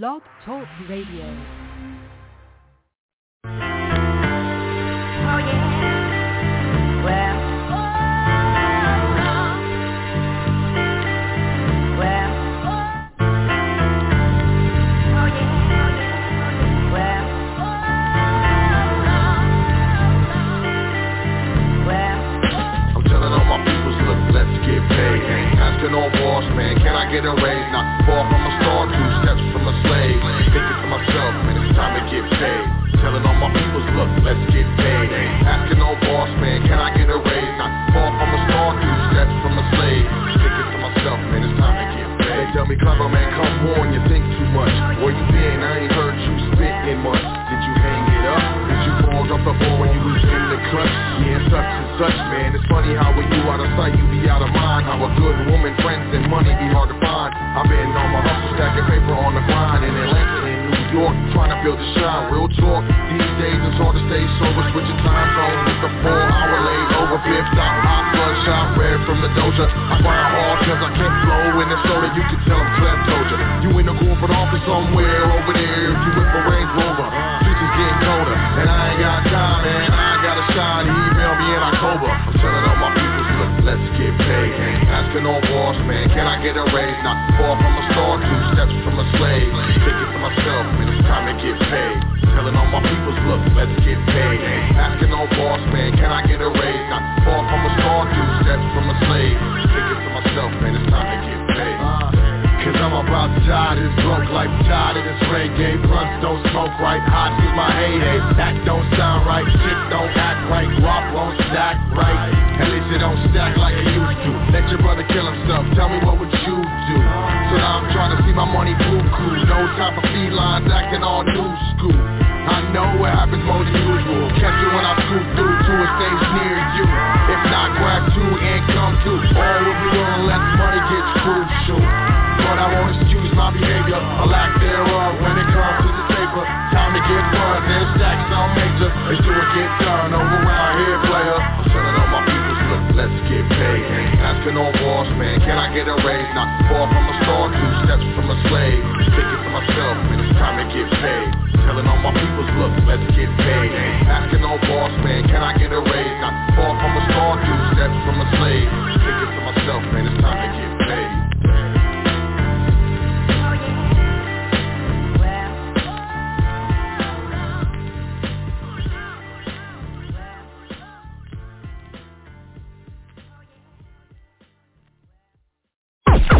Blog Talk Radio. I'm telling all my peoples, look, let's get paid. Ain't asking no boss, man, can I get a raise? Not far from a star, 2 steps from a slave. Thinking for myself, man, it's time to get paid. Telling all my peoples, look, let's get paid. Asking no boss, man, can I get a raise? Not far from a star, 2 steps from a slave. Thinking for myself, man, it's time to get paid. They tell me, clever man, come on, you think too much. Where you been? I ain't heard you spit in much. Did you hang it up? Did you fall off the ball when you was in the clutch? Yeah, such and such, man, it's funny how when you out of sight, you be out of mind. How a good woman, friends, and money be hard to find. I've been on my hustle, stacking paper on the grind in Atlanta and New York, trying to build a shine. Real talk, these days it's hard to stay sober. Switch your time zone with a 4-hour layover. Fifth stop, hot bloodshot, red from the doja. I grind hard cause I can't flow in the soda. You can tell I'm kleptoja. You in a corporate office somewhere over there. If you with a Range Rover, future's getting colder. And I ain't got time, man, I gotta shine. Email me in October. I'm telling all my people, look, let's get paid. Asking no boss, man, can I get a raise? Not far from a star, 2 steps from a slave. Thinking for myself, man, it's time to get paid. Telling all my peoples, look, let's get paid. Asking no boss, man, can I get a raise? Not far from a star, 2 steps from a slave. Thinking for myself, man, it's time to get paid. Cause I'm about to die, this broke life died in this reggae. Blunts don't smoke right, hot is my heyday. Act don't sound right, shit don't act right. Guap won't stack right, at least it don't stack like it used to. Let your brother kill himself, tell me what would you do? So now I'm trying to see my money blue cool. No time for felines acting all new school. I know what happens more than usual. Catch you when I scoop through to a stage near you. If not, grab 2 and come to. All will be willing, let money get crucial. But I won't excuse my behavior, a lack thereof when it comes to the paper. Time to get done, there's stacks on major. It's do it get done over around here, player. I'm telling all my people, look, let's get paid. Asking no boss, man, can I get a raise? Not far from a star, 2 steps from a slave. Thinking for myself, man, it's time to get paid. Telling all my people, look, let's get paid. Asking no boss, man, can I get a raise? Not far from a star, 2 steps from a slave. Thinking for myself, man, it's time to get paid.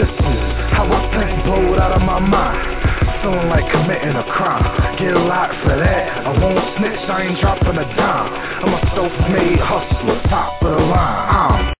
existence. How I think blowed out of my mind. Feeling like committing a crime. Get a lot for that. I won't snitch, I ain't dropping a dime. I'm a self-made hustler, top of the line.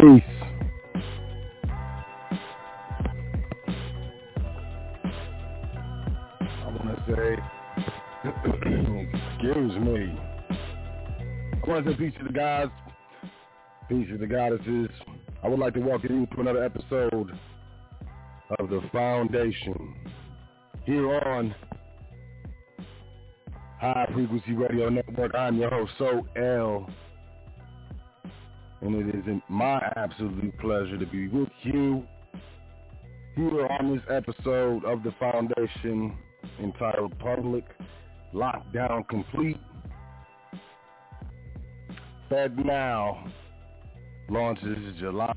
Peace. I want to say, excuse me. I want to say peace to the guys, peace to the goddesses. I would like to welcome you to another episode of The Foundation here on High Frequency Radio Network. I'm your host, Sot El, and it is my absolute pleasure to be with you here on this episode of The Foundation entitled Public Lockdown Complete. FedNow launches July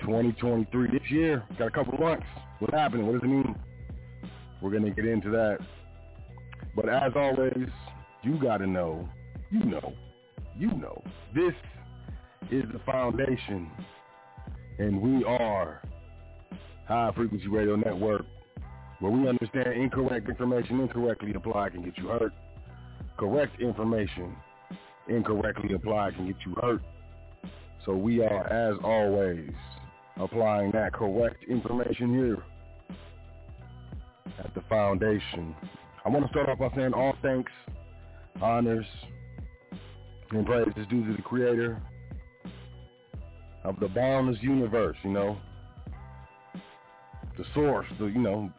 2023 this year. Got a couple of months. What's happening? What does it mean? We're going to get into that. But as always, you got to know, you know, this is The Foundation, and we are High Frequency Radio Network, where we understand incorrect information incorrectly applied can get you hurt. Correct information incorrectly applied can get you hurt. So we are, as always, applying that correct information here at The Foundation. I want to start off by saying all thanks, honors, and praises due to the creator of the boundless universe, you know, the source, the, you know,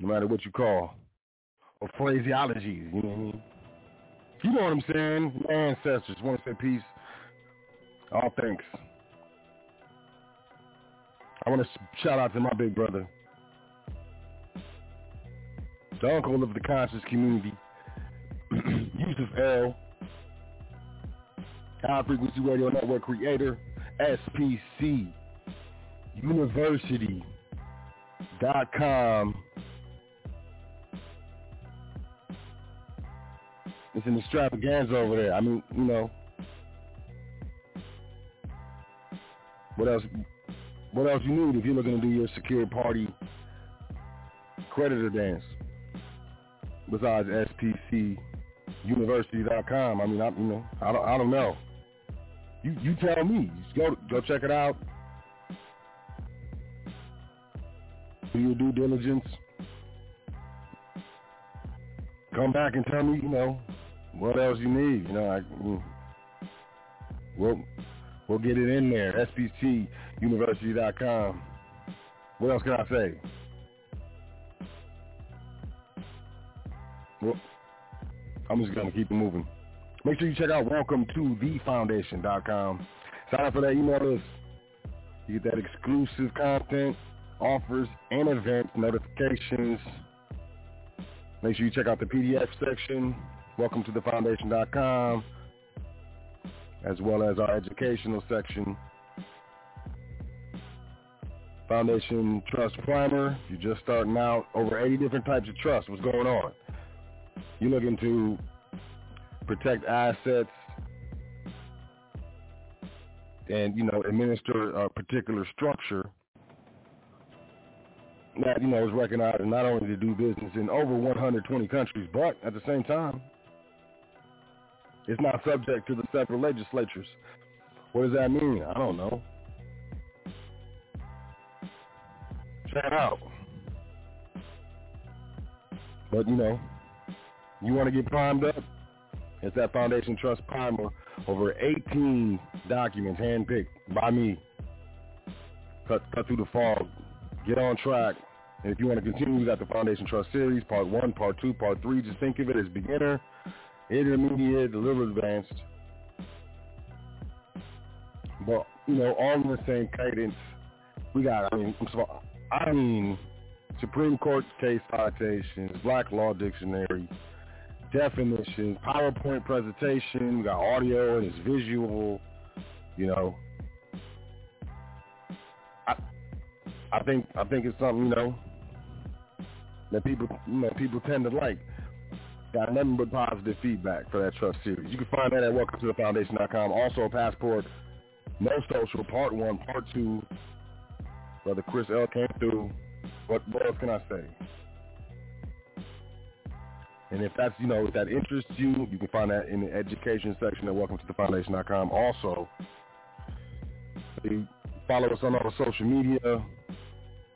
no matter what you call, or phraseologies, you know what I mean? You know what I'm saying? My ancestors. Want to say peace. All thanks. I want to shout out to my big brother, the uncle of the conscious community, Yusuf L, High Frequency Radio Network creator, SPC University.com. It's an extravaganza over there. I mean, you know, what else you need if you're looking to do your secured party creditor dance besides SPC University.com? I mean, I don't know. You tell me. Just go check it out. Do your due diligence. Come back and tell me, you know, what else you need. You know, we'll get it in there. SPCUniversity.com. What else can I say? Well, I'm just going to keep it moving. Make sure you check out Welcome to the Foundation.com. Sign up for that email list. You get that exclusive content, offers, and event notifications. Make sure you check out the PDF section, Welcome to the Foundation.com, as well as our educational section, Foundation Trust Primer. If you're just starting out, over 80 different types of trusts. What's going on? You're looking to protect assets and, you know, administer a particular structure that, you know, is recognized not only to do business in over 120 countries, but at the same time, it's not subject to the separate legislatures. What does that mean? I don't know. Check it out. But, you know, you want to get primed up? It's that Foundation Trust Primer. Over 18 documents handpicked by me. Cut through the fog. Get on track. And if you want to continue, we got the Foundation Trust Series, Part 1, Part 2, Part 3. Just think of it as beginner, intermediate, a little advanced. But, you know, all in the same cadence. We got, Supreme Court case citations, Black's Law Dictionary, definitions, PowerPoint presentation. We got audio and it's visual, you know. I think it's something, you know, that people tend to like. Got nothing but positive feedback for that trust series. You can find that at welcometothefoundation.com. Also a passport, no social, part 1, part 2. Brother Chris L came through. What else can I say? And if that's, you know, if that interests you, you can find that in the education section at welcometothefoundation.com. Also, follow us on all the social media.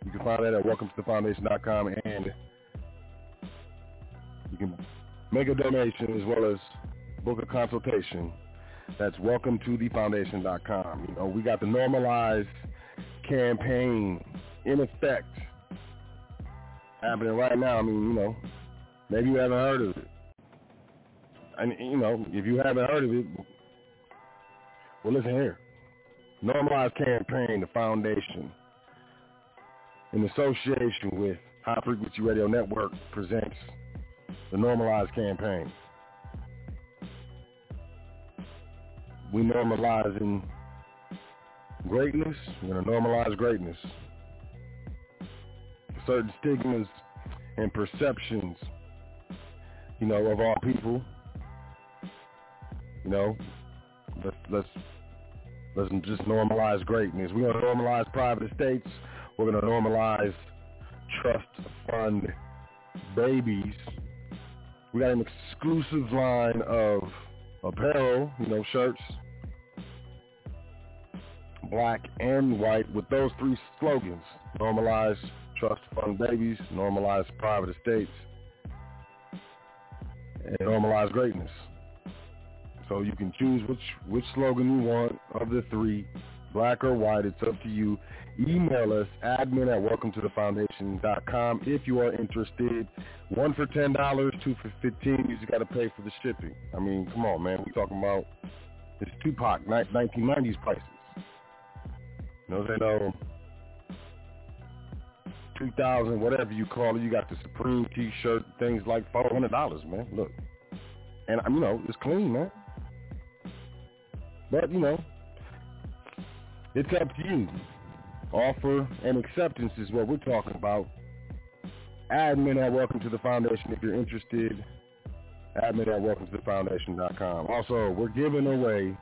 You can find that at welcometothefoundation.com, and you can make a donation as well as book a consultation. That's welcometothefoundation.com. You know, we got the Normalized Campaign in effect happening right now. I mean, you know, maybe you haven't heard of it. And, you know, if you haven't heard of it, well, listen here. Normalized Campaign, the Foundation, in association with High Frequency Radio Network, presents the Normalized Campaign. We're normalizing greatness. We're going to normalize greatness. Certain stigmas and perceptions, you know, of our people. You know, let's just normalize greatness. We're going to normalize private estates. We're going to normalize trust fund babies. We got an exclusive line of apparel, you know, shirts, black and white, with those three slogans: normalize trust fund babies, normalize private estates, and normalize greatness. So you can choose which slogan you want of the three, black or white. It's up to you. Email us, admin@welcometothefoundation.com, if you are interested. One for $10, two for $15. You just got to pay for the shipping. I mean, come on, man. We're talking about this Tupac 1990s prices. No, they know 2000, whatever you call it. You got the Supreme T-shirt, things like $400, man. Look, and you know it's clean, man. But you know, it's up to you. Offer and acceptance is what we're talking about. Admin@welcometothefoundation, if you're interested. Admin@welcometothefoundation.com. Also, we're giving away.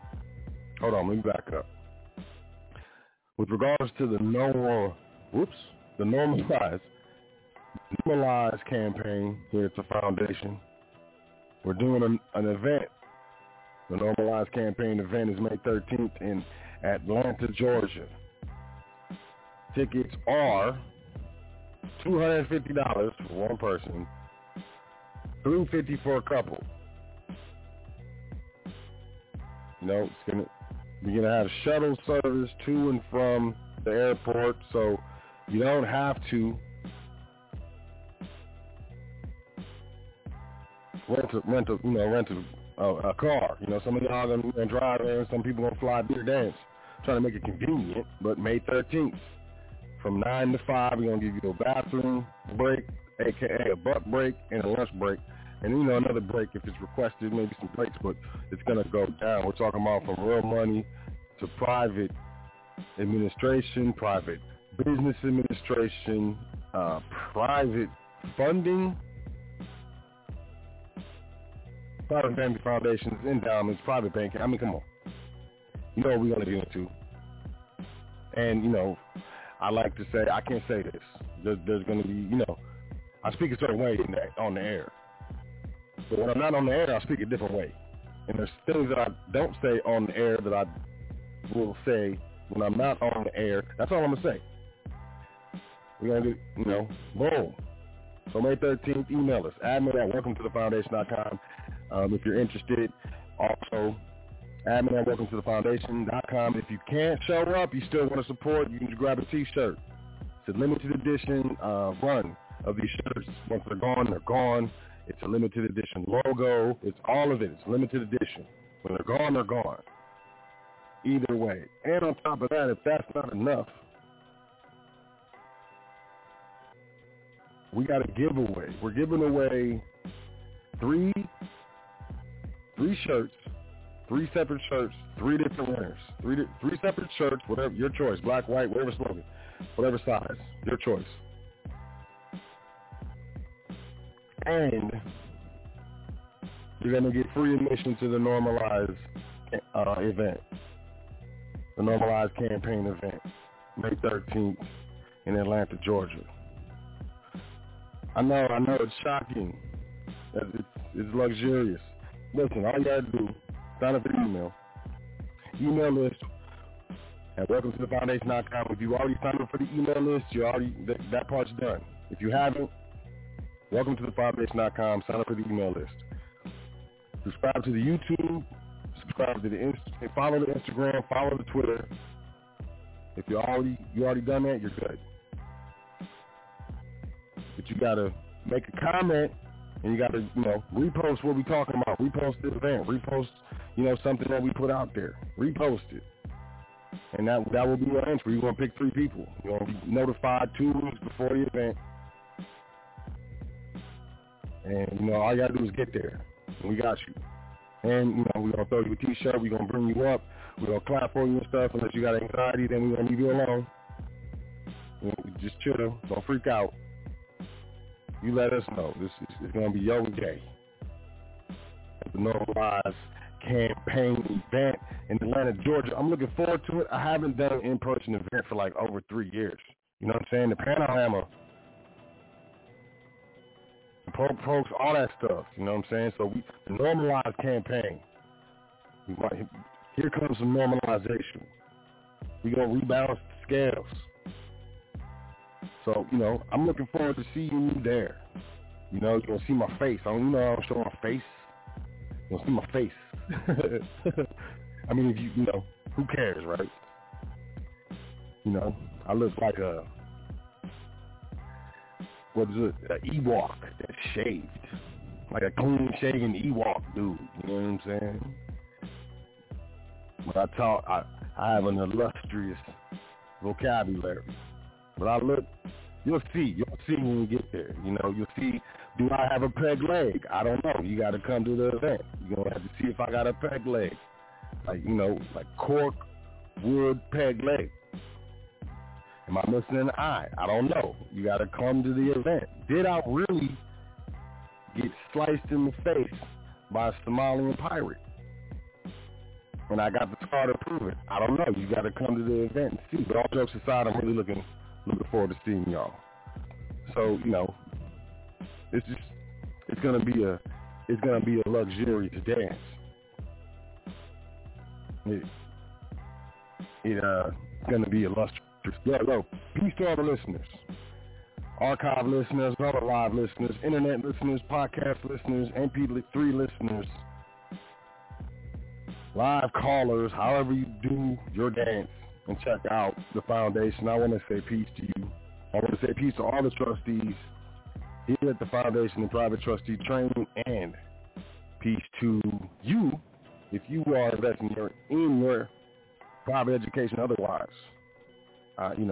Hold on, let me back up. With regards to the normalized campaign here at the Foundation, we're doing an event. The Normalized Campaign event is May 13th in Atlanta, Georgia. Tickets are $250 for one person, $350 for a couple. You know, you're going to have shuttle service to and from the airport, so you don't have to rent a car. You know, some of y'all are going to drive there, some people going to fly beer dance, trying to make it convenient. But May 13th, from 9 to 5, we're going to give you a bathroom break, a.k.a. a butt break, and a lunch break. And, you know, another break if it's requested, maybe some breaks, but it's going to go down. We're talking about from real money to private administration, private business administration, private funding, private family foundations, endowments, private banking. I mean, come on. You know what we're going to get into. And, you know, I like to say, I can't say this. There's going to be, you know, I speak a certain way on the air. But when I'm not on the air, I speak a different way. And there's things that I don't say on the air that I will say when I'm not on the air. That's all I'm going to say. We're going to do, you know, boom. So May 13th, email us, admin@welcometothefoundation.com, if you're interested. Also, admin@welcometothefoundation.com. If you can't show up, you still want to support, you can grab a T-shirt. It's a limited edition run of these shirts. Once they're gone, they're gone. It's a limited edition logo. It's all of it. It's limited edition. When they're gone, they're gone. Either way. And on top of that, if that's not enough, we got a giveaway. We're giving away three shirts, three separate shirts, three different winners. Three separate shirts, whatever your choice, black, white, whatever slogan, whatever size, your choice. And you're going to get free admission to the Normalized event, the Normalized Campaign event, May 13th in Atlanta, Georgia. I know it's shocking It's luxurious. Listen, all you got to do, sign up for the email. Email list at welcometothefoundation.com. If you already signed up for the email list, that part's done. If you haven't, welcometothefoundation.com. Sign up for the email list. Subscribe to the YouTube. Subscribe to the Instagram. Follow the Instagram. Follow the Twitter. If you already done that, you're good. But you gotta make a comment, and you gotta repost what we're talking about. Repost this event. Repost something that we put out there. Repost it. And that will be your entry. You're going to pick 3 people. You're going to be notified 2 weeks before the event. And, all you got to do is get there. We got you. And, we're going to throw you a T-shirt. We're going to bring you up. We're going to clap for you and stuff. Unless you got anxiety, then we're going to leave you alone. Just chill. Don't freak out. You let us know. This is going to be your day. The Normalized Campaign event in Atlanta, Georgia. I'm looking forward to it. I haven't done an in-person event for like over 3 years. You know what I'm saying? The Panorama, the folks, all that stuff. You know what I'm saying? So the Normalized Campaign. Here comes some normalization. We're going to rebalance the scales. So, I'm looking forward to seeing you there. You're going to see my face. I don't show my face. You'll see my face. I mean, if who cares, right? I look like an Ewok that's shaved. Like a clean-shaven Ewok dude. You know what I'm saying? But I have an illustrious vocabulary. But you'll see when we get there. You'll see. Do I have a peg leg? I don't know. You got to come to the event. You're going to have to see if I got a peg leg. Like, like cork, wood, peg leg. Am I missing an eye? I don't know. You got to come to the event. Did I really get sliced in the face by a Somalian pirate? And I got the scar to prove it. I don't know. You got to come to the event and see. But all jokes aside, I'm really looking forward to seeing y'all. So, it's gonna be a luxury to dance. It's gonna be illustrious. Yo, peace to all the listeners, archive listeners, other live listeners, internet listeners, podcast listeners, MP3 listeners, live callers. However you do your dance, and check out the Foundation. I want to say peace to you. I want to say peace to all the trustees here at the Foundation and Private Trustee Training, and peace to you if you are investing in your private education otherwise. You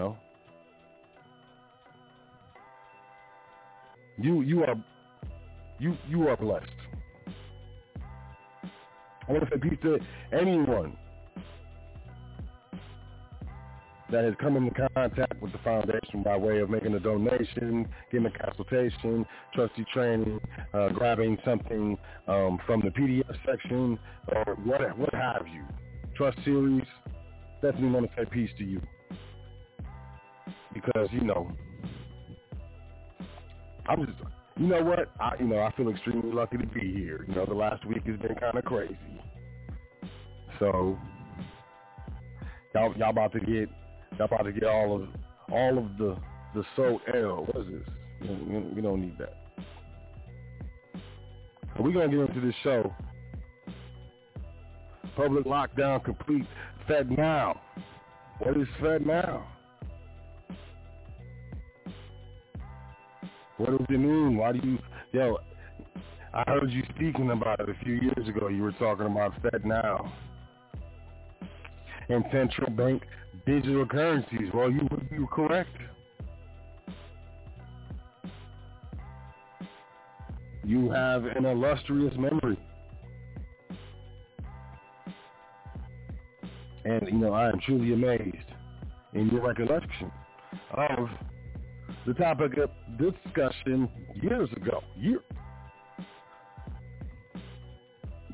are blessed. I want to say peace to anyone that has come into contact with the Foundation by way of making a donation, getting a consultation, trustee training, grabbing something from the PDF section, or what have you. Trust Series, definitely want to say peace to you. Because, I'm just, I feel extremely lucky to be here. The last week has been kind of crazy. So, y'all about to get all of the Sot El. What is this? We don't need that. We're going to get into this show. Public lockdown complete. FedNow. What is FedNow? What does it mean? I heard you speaking about it a few years ago. You were talking about FedNow and central bank digital currencies. Well, you would be correct. You have an illustrious memory. And, I am truly amazed in your recollection of the topic of discussion years ago.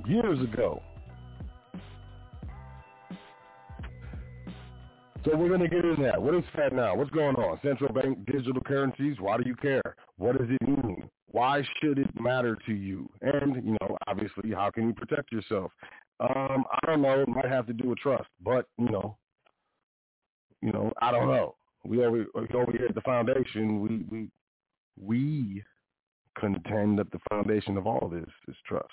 Years ago. So we're going to get into that. What is FedNow? What's going on? Central bank digital currencies. Why do you care? What does it mean? Why Why should it matter to you? And, you know, obviously, how can you protect yourself? I don't know. It might have to do with trust, but, you know, I don't know. We over here at the foundation, we contend that the foundation of all this is trust,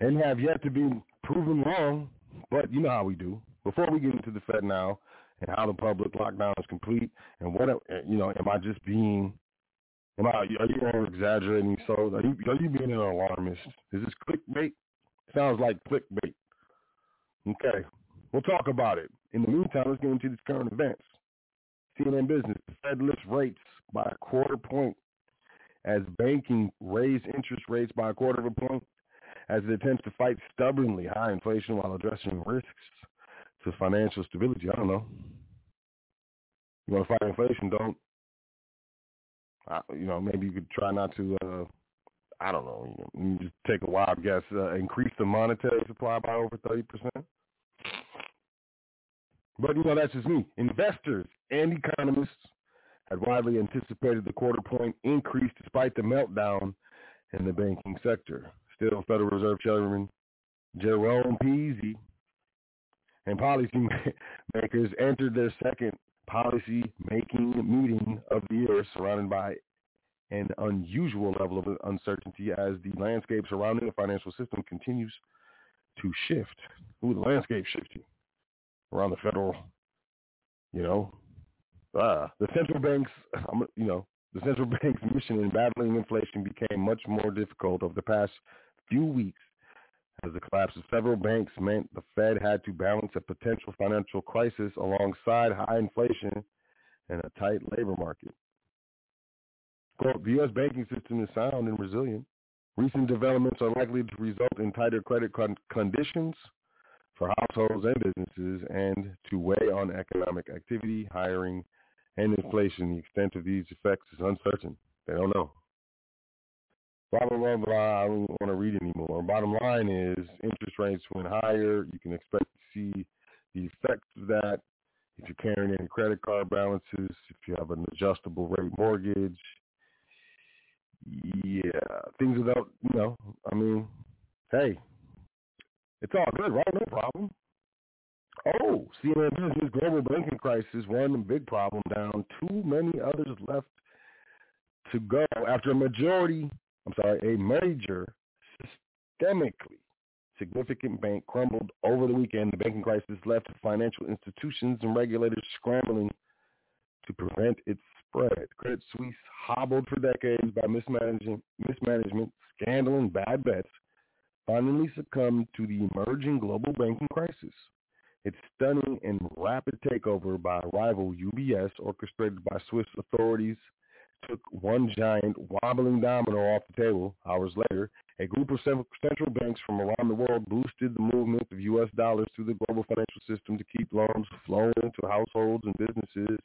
and have yet to be proven wrong. But you know how we do. Before we get into the FedNow and how the public lockdown is complete, and what, you know, are you exaggerating? So are you being an alarmist? Is this clickbait? Sounds like clickbait. Okay. We'll talk about it. In the meantime, let's get into these current events. CNN Business. The Fed lifts rates by a quarter point as banking raised interest rates by a quarter of a point as it attempts to fight stubbornly high inflation while addressing risks to financial stability. I don't know. You want to fight inflation, don't. You know, maybe you could try not to, I don't know, you just take a wild guess, increase the monetary supply by over 30%. But, you know, that's just me. Investors and economists had widely anticipated the quarter-point increase despite the meltdown in the banking sector. Still, Federal Reserve Chairman Jerome Powell and policymakers entered their second policy-making meeting of the year surrounded by an unusual level of uncertainty as the landscape surrounding the financial system continues to shift. Ooh, the landscape shifting. Around the federal, the central bank's mission in battling inflation became much more difficult over the past few weeks as the collapse of several banks meant the Fed had to balance a potential financial crisis alongside high inflation and a tight labor market. Quote, the U.S. banking system is sound and resilient. Recent developments are likely to result in tighter credit conditions for households and businesses, and to weigh on economic activity, hiring, and inflation. The extent of these effects is uncertain. They don't know. Blah, blah, blah, blah. I don't want to read anymore. Bottom line is interest rates went higher. You can expect to see the effects of that if you're carrying any credit card balances, if you have an adjustable rate mortgage. Yeah. Things without, you know, I mean, hey. It's all good, right? No problem. Oh, CNN Business global banking crisis, one big problem down, too many others left to go after a major systemically significant bank crumbled over the weekend. The banking crisis left financial institutions and regulators scrambling to prevent its spread. Credit Suisse hobbled for decades by mismanagement, scandal, and bad bets. Finally succumbed to the emerging global banking crisis. Its stunning and rapid takeover by rival UBS, orchestrated by Swiss authorities, took one giant wobbling domino off the table. Hours later, a group of central banks from around the world boosted the movement of U.S. dollars through the global financial system to keep loans flowing to households and businesses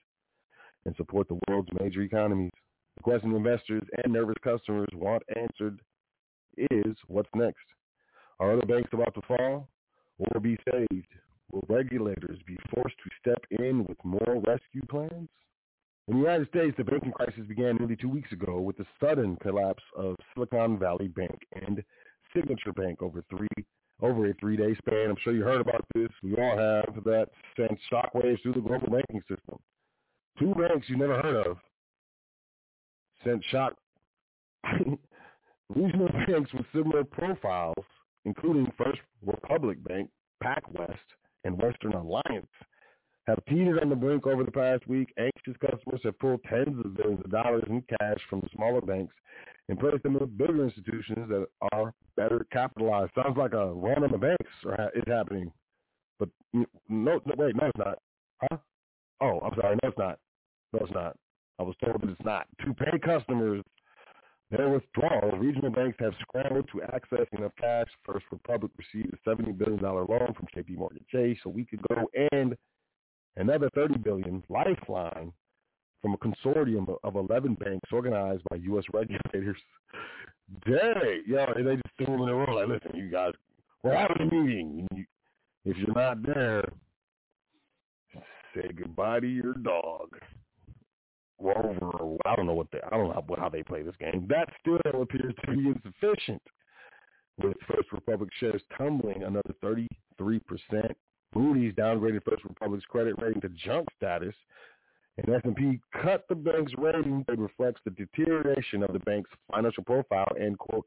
and support the world's major economies. The question investors and nervous customers want answered is, what's next? Are other banks about to fall or be saved? Will regulators be forced to step in with more rescue plans? In the United States, the banking crisis began nearly 2 weeks ago with the sudden collapse of Silicon Valley Bank and Signature Bank over a three-day span. I'm sure you heard about this. We all have. That sent shockwaves through the global banking system. Two banks you never heard of sent shock. Regional banks with similar profiles, including First Republic Bank, PacWest, and Western Alliance, have teetered on the brink over the past week. Anxious customers have pulled tens of billions of dollars in cash from the smaller banks and placed them with bigger institutions that are better capitalized. Sounds like a run on the banks is happening. But no, it's not. Huh? Oh, I'm sorry, no, it's not. I was told that it's not. To pay customers their withdrawal, regional banks have scrambled to access enough cash. First Republic received a $70 billion loan from JPMorgan Chase a week ago and another $30 billion lifeline from a consortium of 11 banks organized by U.S. regulators. Dang, yo, and they just threw them in the room like, listen, you guys, we're having a meeting. If you're not there, say goodbye to your dog. or over, or I don't know what they, I don't know how they play this game. That still appears to be insufficient, with First Republic shares tumbling another 33%. Moody's downgraded First Republic's credit rating to junk status, and S&P cut the bank's rating that reflects the deterioration of the bank's financial profile and, quote,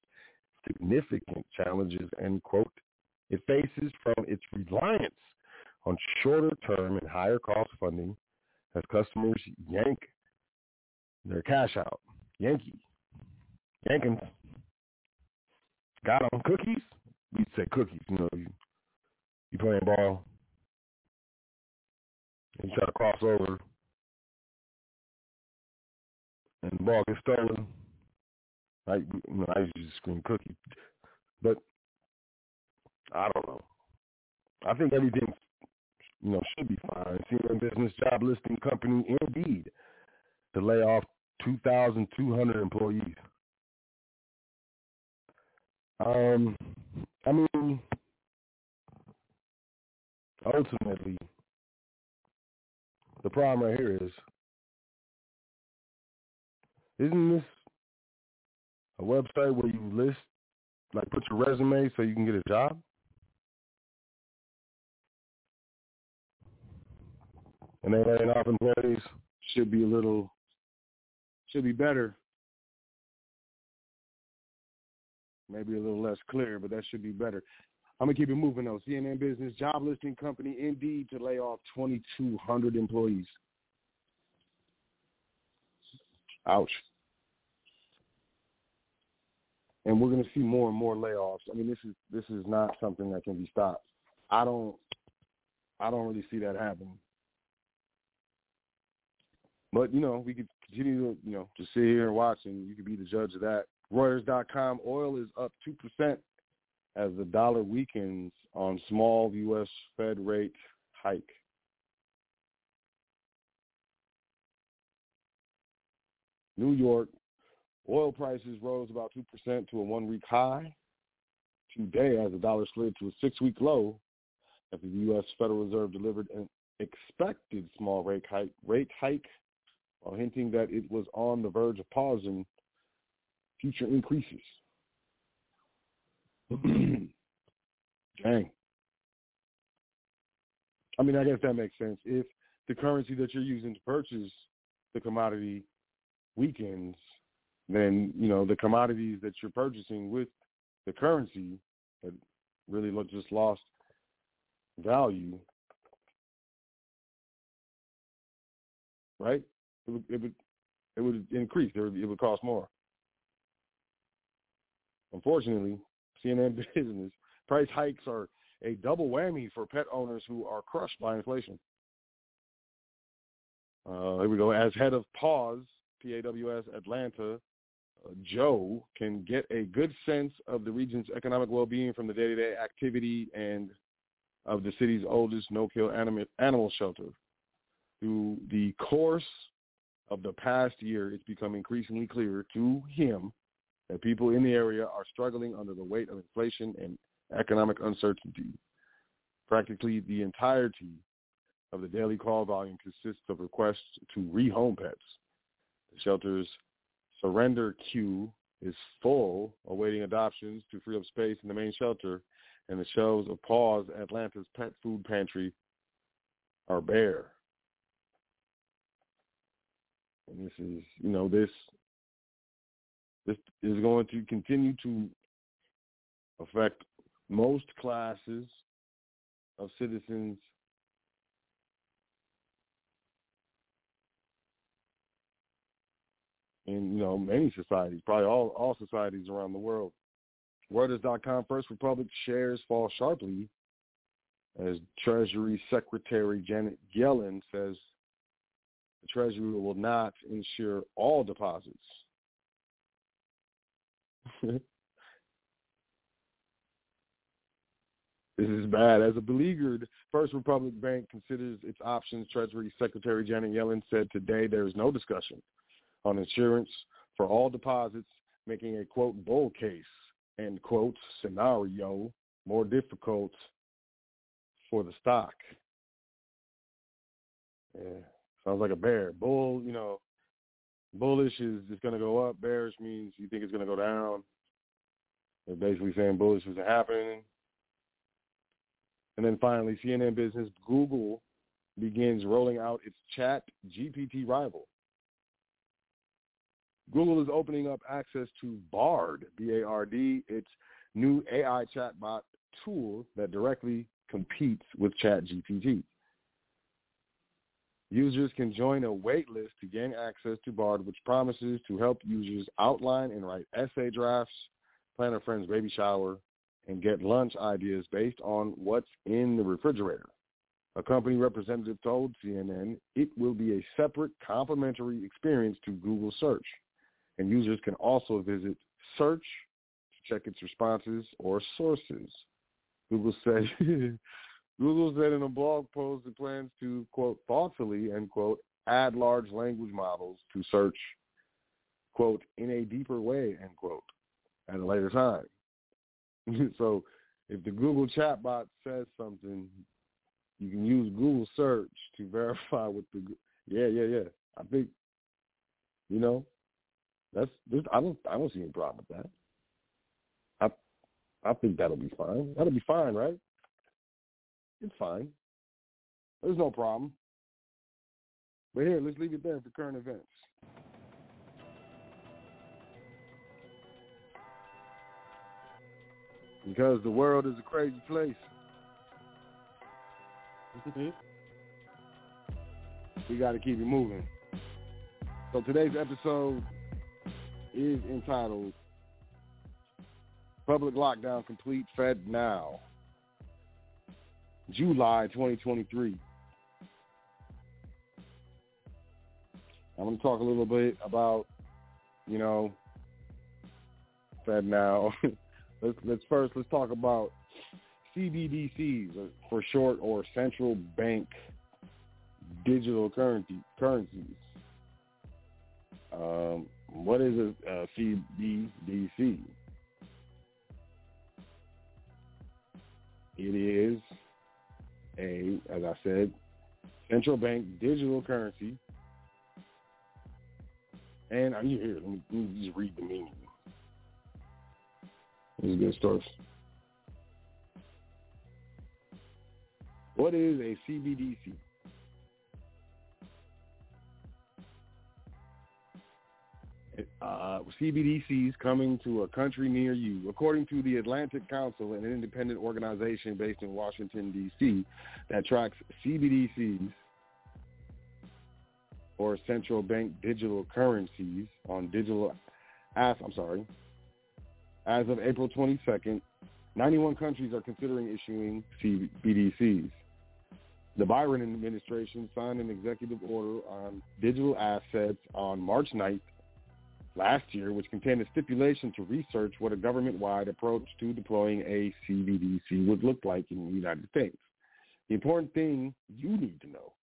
significant challenges, end quote, it faces from its reliance on shorter-term and higher-cost funding as customers yank their cash out. Yanking. Got on cookies? We say cookies, you know, you playing ball, and you try to cross over, and the ball gets stolen. I used to scream cookie, but I don't know. I think everything, you know, should be fine. CNN business job listing company Indeed to lay off 2,200 employees. I mean, ultimately, the problem right here is, isn't this a website where you list, like, put your resume so you can get a job? And they laying off employees should be better. Maybe a little less clear, but that should be better. I'm going to keep it moving, though. CNN business job listing company Indeed to lay off 2,200 employees. Ouch. And we're going to see more and more layoffs. I mean, this is not something that can be stopped. I don't really see that happening. But, you know, we could continue to, you know, just sit here and watch, and you could be the judge of that. Reuters.com, oil is up 2% as the dollar weakens on small U.S. Fed rate hike. New York, oil prices rose about 2% to a one-week high today as the dollar slid to a six-week low after the U.S. Federal Reserve delivered an expected small rate hike while hinting that it was on the verge of pausing future increases. Dang. I mean, I guess that makes sense. If the currency that you're using to purchase the commodity weakens, then, you know, the commodities that you're purchasing with the currency that really just lost value, right? It would increase. It would cost more. Unfortunately, CNN business price hikes are a double whammy for pet owners who are crushed by inflation. Here we go. As head of PAWS, PAWS Atlanta, Joe can get a good sense of the region's economic well-being from the day-to-day activity and of the city's oldest no-kill animal shelter. Through the course of the past year, it's become increasingly clear to him that people in the area are struggling under the weight of inflation and economic uncertainty. Practically the entirety of the daily call volume consists of requests to rehome pets. The shelter's surrender queue is full, awaiting adoptions to free up space in the main shelter, and the shelves of PAWS Atlanta's pet food pantry are bare. And this is, you know, this is going to continue to affect most classes of citizens in, you know, many societies, probably all societies around the world. Reuters.com, First Republic shares fall sharply as Treasury Secretary Janet Yellen says the Treasury will not insure all deposits. This is bad. As a beleaguered First Republic Bank considers its options, Treasury Secretary Janet Yellen said today there is no discussion on insurance for all deposits, making a, quote, bull case, end quote, scenario more difficult for the stock. Yeah, sounds like a bear. Bull, you know, Bullish is it's going to go up. Bearish means you think it's going to go down. They're basically saying bullish isn't happening. And then finally, CNN business, Google begins rolling out its Chat GPT rival. Google is opening up access to Bard, B-A-R-D, its new AI chatbot tool that directly competes with Chat GPT. Users can join a wait list to gain access to Bard, which promises to help users outline and write essay drafts, plan a friend's baby shower, and get lunch ideas based on what's in the refrigerator. A company representative told CNN it will be a separate complimentary experience to Google Search, and users can also visit Search to check its responses or sources. Google said in a blog post it plans to, quote, thoughtfully, end quote, add large language models to Search, quote, in a deeper way, end quote, at a later time. So if the Google chatbot says something, you can use Google Search to verify with the I think, you know, I don't see any problem with that. I think that'll be fine. That'll be fine, right? It's fine. There's no problem. But here, let's leave it there for current events. Because the world is a crazy place. We got to keep it moving. So today's episode is entitled Public Lockdown Complete FedNow, July 2023. I'm going to talk a little bit about, you know, FedNow. Let's talk about CBDCs, for short, or central bank digital currencies. What is a CBDC? It is a, as I said, central bank digital currency. And are you here? Let me just read the meaning. This is good stuff. What is a CBDC? CBDCs coming to a country near you. According to the Atlantic Council, an independent organization based in Washington, D.C., that tracks CBDCs, or central bank digital currencies, on digital assets. As of April 22nd, 91 countries are considering issuing CBDCs. The Biden administration signed an executive order on digital assets on March 9th last year, which contained a stipulation to research what a government-wide approach to deploying a CBDC would look like in the United States. The important thing you need to know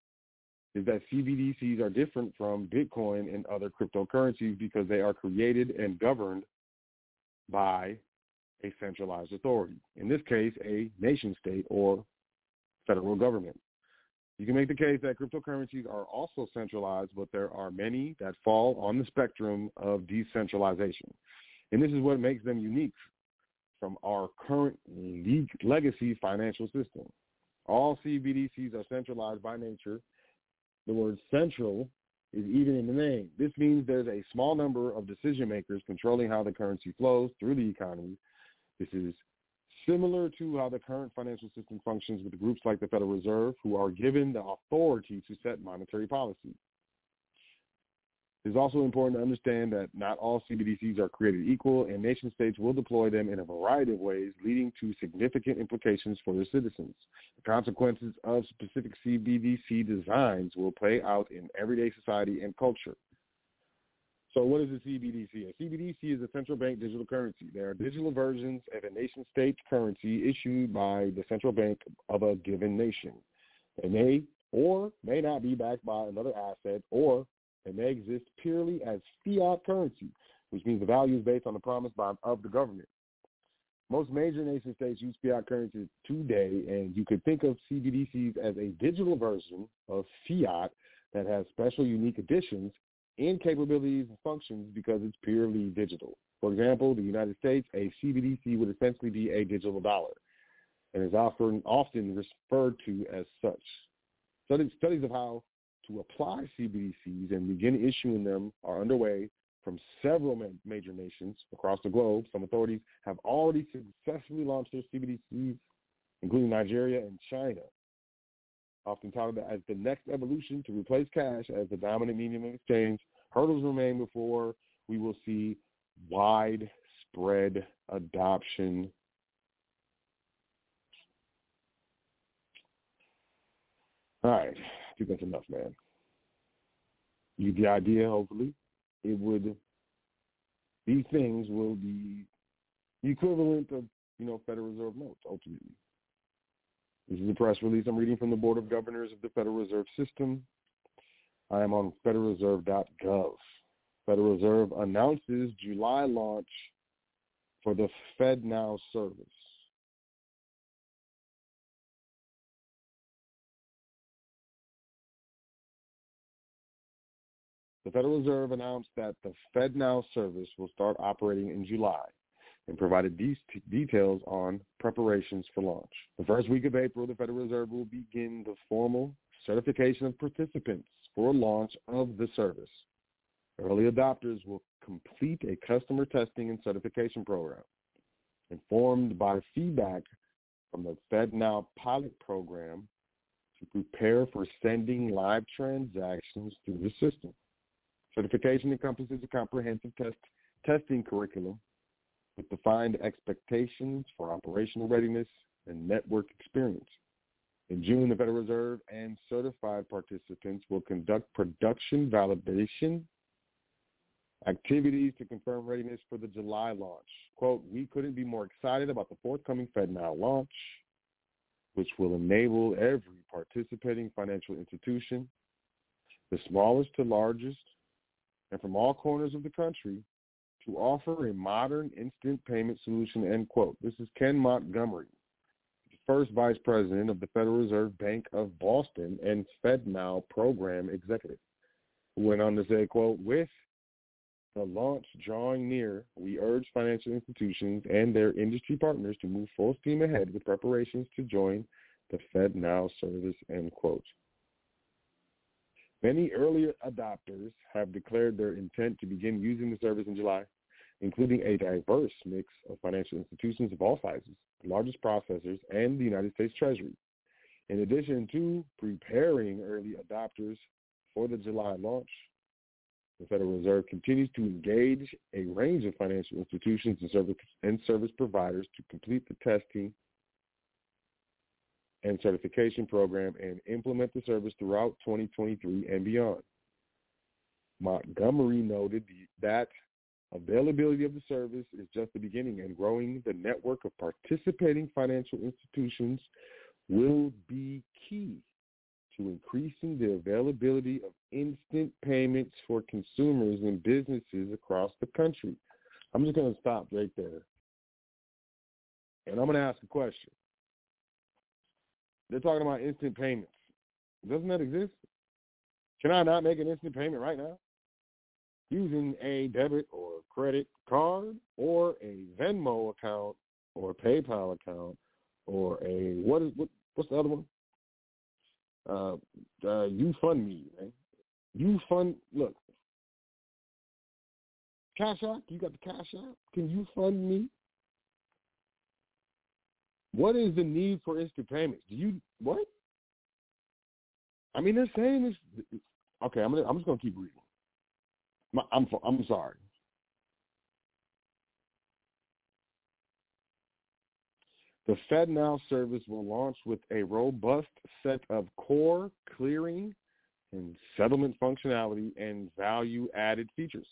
is that CBDCs are different from Bitcoin and other cryptocurrencies because they are created and governed by a centralized authority, in this case, a nation state or federal government. You can make the case that cryptocurrencies are also centralized, but there are many that fall on the spectrum of decentralization. And this is what makes them unique from our current legacy financial system. All CBDCs are centralized by nature. The word central is even in the name. This means there's a small number of decision makers controlling how the currency flows through the economy. This is similar to how the current financial system functions with groups like the Federal Reserve, who are given the authority to set monetary policy. It's also important to understand that not all CBDCs are created equal, and nation states will deploy them in a variety of ways, leading to significant implications for their citizens. The consequences of specific CBDC designs will play out in everyday society and culture. So what is a CBDC? A CBDC is a central bank digital currency. They are digital versions of a nation state currency issued by the central bank of a given nation. They may or may not be backed by another asset, or they may exist purely as fiat currency, which means the value is based on the promise of the government. Most major nation states use fiat currencies today, and you could think of CBDCs as a digital version of fiat that has special unique additions in capabilities and functions because it's purely digital. For example, the United States, a CBDC would essentially be a digital dollar and is often referred to as such. Studies of how to apply CBDCs and begin issuing them are underway from several major nations across the globe. Some authorities have already successfully launched their CBDCs, including Nigeria and China, often touted as the next evolution to replace cash as the dominant medium of exchange. Hurdles remain before we will see widespread adoption. All right, I think that's enough, man. You get the idea, hopefully. These things will be the equivalent of, Federal Reserve notes, ultimately. This is a press release I'm reading from the Board of Governors of the Federal Reserve System. I am on federalreserve.gov. Federal Reserve announces July launch for the FedNow service. The Federal Reserve announced that the FedNow service will start operating in July and provided these details on preparations for launch. The first week of April, the Federal Reserve will begin the formal certification of participants for launch of the service. Early adopters will complete a customer testing and certification program informed by feedback from the FedNow pilot program to prepare for sending live transactions through the system. Certification encompasses a comprehensive testing curriculum with defined expectations for operational readiness and network experience. In June, the Federal Reserve and certified participants will conduct production validation activities to confirm readiness for the July launch. Quote, we couldn't be more excited about the forthcoming FedNow launch, which will enable every participating financial institution, the smallest to largest, and from all corners of the country, to offer a modern instant payment solution, end quote. This is Ken Montgomery, the first vice president of the Federal Reserve Bank of Boston and FedNow program executive, who went on to say, quote, with the launch drawing near, we urge financial institutions and their industry partners to move full steam ahead with preparations to join the FedNow service, end quote. Many earlier adopters have declared their intent to begin using the service in July, including a diverse mix of financial institutions of all sizes, the largest processors, and the United States Treasury. In addition to preparing early adopters for the July launch, the Federal Reserve continues to engage a range of financial institutions and service providers to complete the testing and certification program and implement the service throughout 2023 and beyond. Montgomery noted that availability of the service is just the beginning, and growing the network of participating financial institutions will be key to increasing the availability of instant payments for consumers and businesses across the country. I'm just going to stop right there, and I'm going to ask a question. They're talking about instant payments. Doesn't that exist? Can I not make an instant payment right now using a debit or credit card or a Venmo account or a PayPal account or a what's the other one? YouFundMe, right? Look, Cash App. You got the Cash App. Can you fund me? What is the need for instant payments? What? I mean, they're saying this. Okay, I'm just gonna keep reading. I'm sorry. The FedNow service will launch with a robust set of core clearing and settlement functionality and value-added features.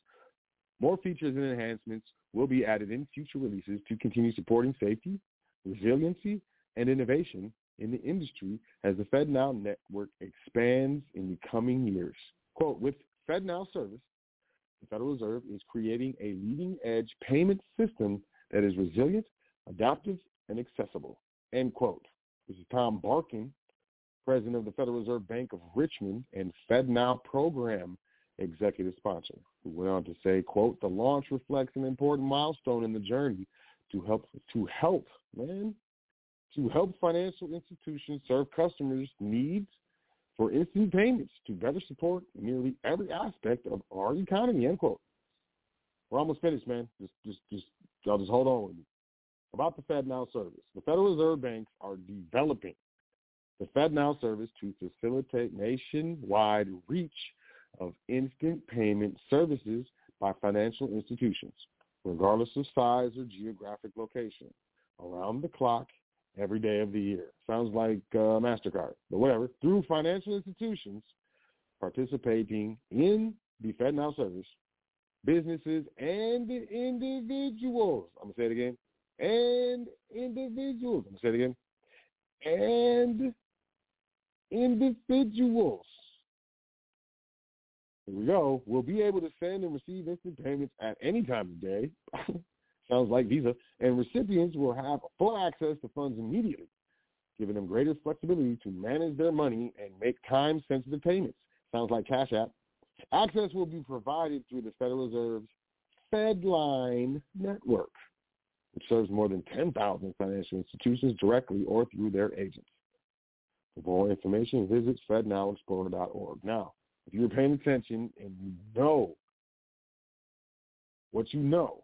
More features and enhancements will be added in future releases to continue supporting safety, resiliency, and innovation in the industry as the FedNow network expands in the coming years. Quote, with FedNow service, the Federal Reserve is creating a leading-edge payment system that is resilient, adaptive, and accessible, end quote. This is Tom Barkin, president of the Federal Reserve Bank of Richmond and FedNow program executive sponsor, who went on to say, quote, the launch reflects an important milestone in the journey to help financial institutions serve customers' needs for instant payments to better support nearly every aspect of our economy, end quote. We're almost finished, man. Y'all just hold on with me. About the FedNow service. The Federal Reserve banks are developing the FedNow service to facilitate nationwide reach of instant payment services by financial institutions, regardless of size or geographic location, around the clock, every day of the year. Sounds like MasterCard, but whatever. Through financial institutions participating in the FedNow service, businesses and individuals. And individuals. Here we go. We'll be able to send and receive instant payments at any time of day. Sounds like Visa. And recipients will have full access to funds immediately, giving them greater flexibility to manage their money and make time-sensitive payments. Sounds like Cash App. Access will be provided through the Federal Reserve's FedLine network, which serves more than 10,000 financial institutions directly or through their agents. For more information, visit FedNowExplorer.org. Now, if you're paying attention and you know what you know,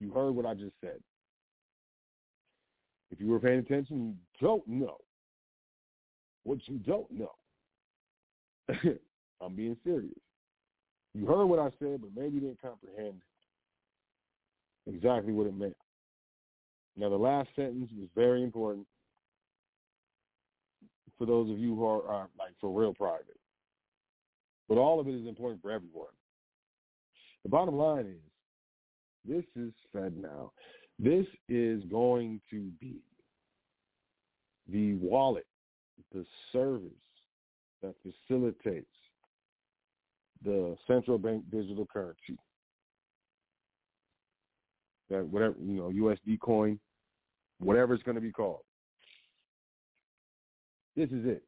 you heard what I just said. If you were paying attention, you don't know what you don't know. I'm being serious. You heard what I said, but maybe you didn't comprehend exactly what it meant. Now, the last sentence was very important for those of you who are like for real private. But all of it is important for everyone. The bottom line is, this is FedNow. This is going to be the wallet, the service that facilitates the central bank digital currency. That whatever, USD coin, whatever it's going to be called. This is it.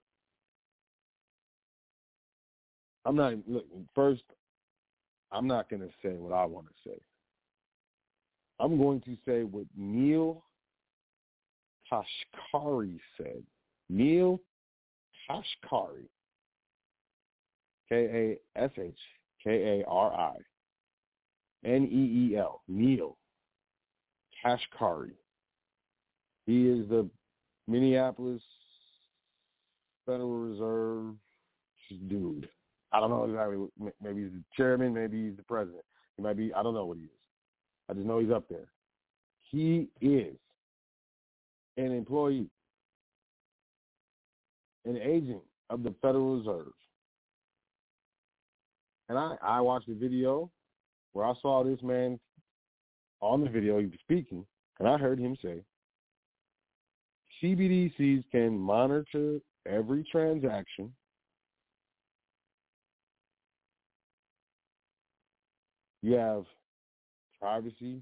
I'm not going to say what I want to say. I'm going to say what Neel Kashkari said. Neel Kashkari, Kashkari, Neel Kashkari. He is the Minneapolis Federal Reserve dude. I don't know exactly. Maybe he's the chairman. Maybe he's the president. He might be. I don't know what he is. I just know he's up there. He is an employee, an agent of the Federal Reserve. And I watched a video where I saw this man on the video. He was speaking, and I heard him say, CBDCs can monitor every transaction you have. Privacy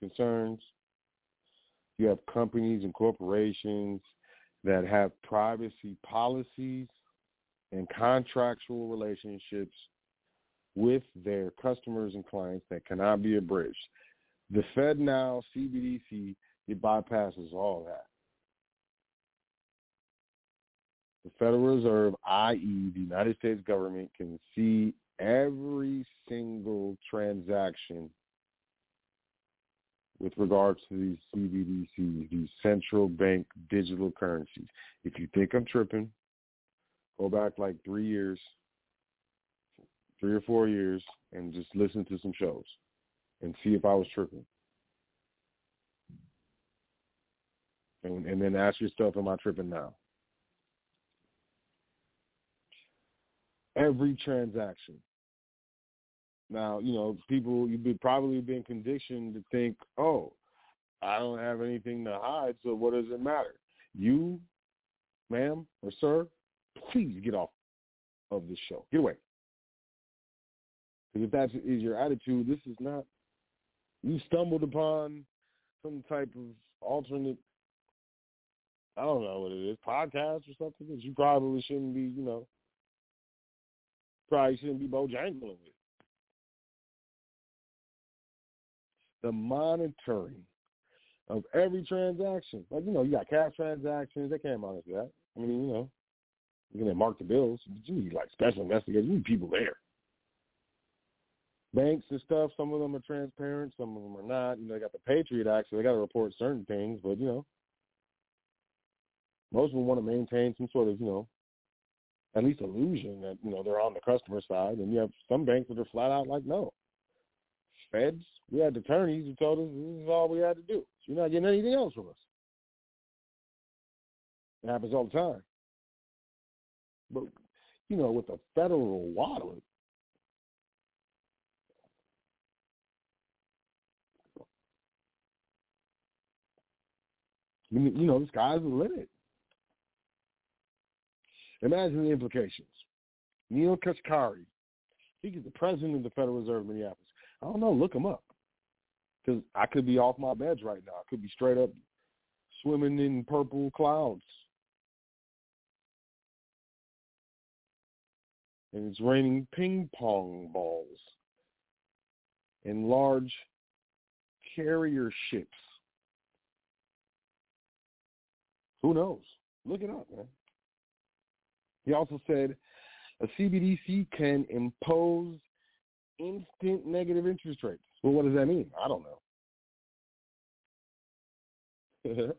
concerns. You have companies and corporations that have privacy policies and contractual relationships with their customers and clients that cannot be abridged. The FedNow CBDC, it bypasses all that. The Federal Reserve, i.e. the United States government, can see every single transaction with regards to these CBDCs, these central bank digital currencies. If you think I'm tripping, go back like 3 or 4 years, and just listen to some shows and see if I was tripping. And then ask yourself, am I tripping now? Every transaction. Now, people, you've probably been conditioned to think, oh, I don't have anything to hide, so what does it matter? You, ma'am or sir, please get off of this show. Get away. Because if that is your attitude, this is not, you stumbled upon some type of alternate, I don't know what it is, podcast or something that you probably shouldn't be, probably shouldn't be bojangling with. The monitoring of every transaction. Like, you know, you got cash transactions. They can't monitor that. I mean, you know, you're going to mark the bills. But you need, like, special investigators. You need people there. Banks and stuff, some of them are transparent. Some of them are not. You know, they got the Patriot Act, so they got to report certain things. But, you know, most of them want to maintain some sort of, you know, at least illusion that, you know, they're on the customer side. And you have some banks that are flat out like, no. Feds, we had attorneys who told us this is all we had to do. You're not getting anything else from us. It happens all the time. But, you know, with the federal wallet, you know, the sky's the limit. Imagine the implications. Neel Kashkari, he's the president of the Federal Reserve of Minneapolis. I don't know. Look him up, because I could be off my beds right now. I could be straight up swimming in purple clouds, and it's raining ping pong balls and large carrier ships. Who knows? Look it up, man. He also said a CBDC can impose instant negative interest rates. Well, what does that mean? I don't know.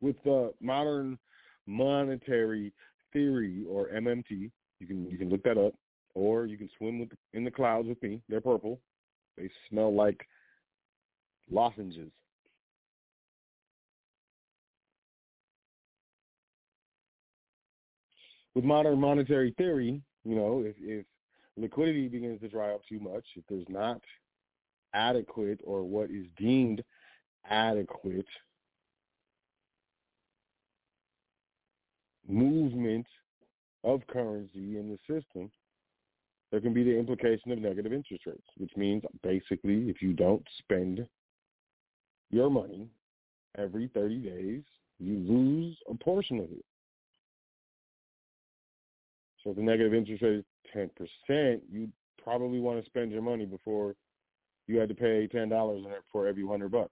With the modern monetary theory, or MMT, you can look that up, or you can swim in the clouds with me. They're purple. They smell like lozenges. With modern monetary theory, you know, if liquidity begins to dry up too much, if there's not adequate or what is deemed adequate movement of currency in the system, there can be the implication of negative interest rates, which means basically if you don't spend your money every 30 days, you lose a portion of it. So if the negative interest rate is 10%, you probably want to spend your money before you had to pay $10 for every $100.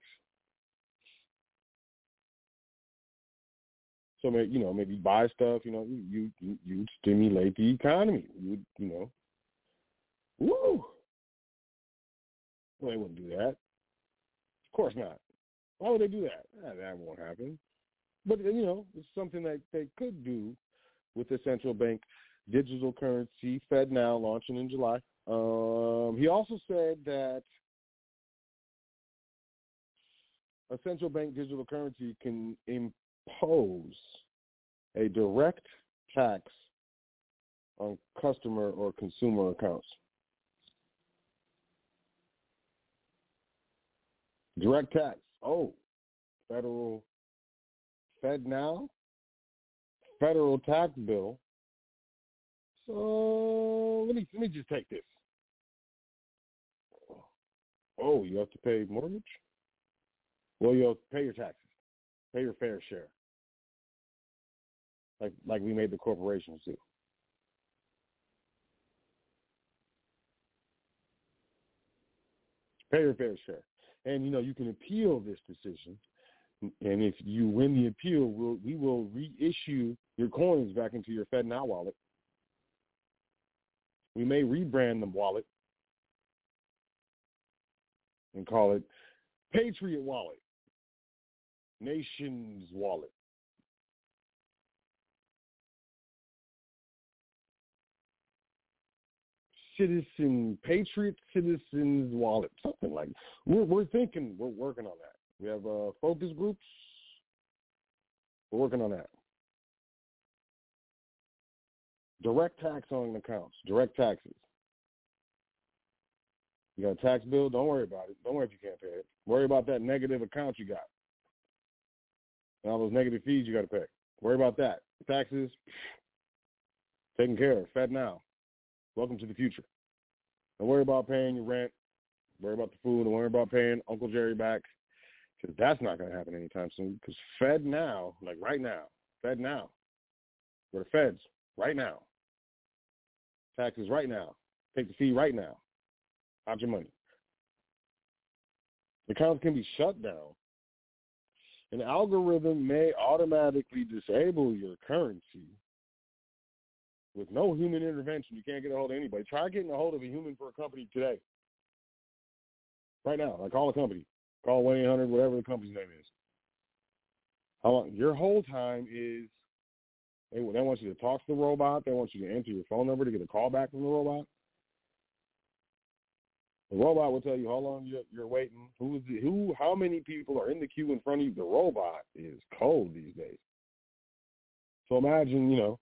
So, you know, maybe buy stuff, you know, you stimulate the economy. You know, woo! Well, they wouldn't do that. Of course not. Why would they do that? That won't happen. But, you know, it's something that they could do with the central bank digital currency, FedNow, launching in July. He also said that a central bank digital currency can impose a direct tax on customer or consumer accounts. Direct tax. Oh, federal FedNow, federal tax bill. So let me just take this. Oh, you have to pay mortgage? Well, you have to pay your taxes. Pay your fair share. Like we made the corporations do. Pay your fair share. And, you know, you can appeal this decision. And if you win the appeal, we will reissue your coins back into your FedNow wallet. We may rebrand the wallet and call it Patriot Wallet, Nation's Wallet. Patriot Citizens Wallet, something like that. We're thinking, we're working on that. We have focus groups. We're working on that. Direct tax on accounts, direct taxes. You got a tax bill? Don't worry about it. Don't worry if you can't pay it. Worry about that negative account you got. And all those negative fees you got to pay. Worry about that. Taxes, taken care of. FedNow. Welcome to the future. Don't worry about paying your rent. worry about the food and worry about paying Uncle Jerry back, because that's not going to happen anytime soon. Because FedNow, like right now, FedNow, we're the feds right now. Taxes right now. Take the fee right now. Out your money. The accounts can be shut down. An algorithm may automatically disable your currency with no human intervention. You can't get a hold of anybody. Try getting a hold of a human for a company today. Right now. Like call a company. Call 1-800, whatever the company's name is. How long? Your whole time is they want you to talk to the robot. They want you to enter your phone number to get a call back from the robot. The robot will tell you how long you're waiting, how many people are in the queue in front of you. The robot is cold these days. So imagine, your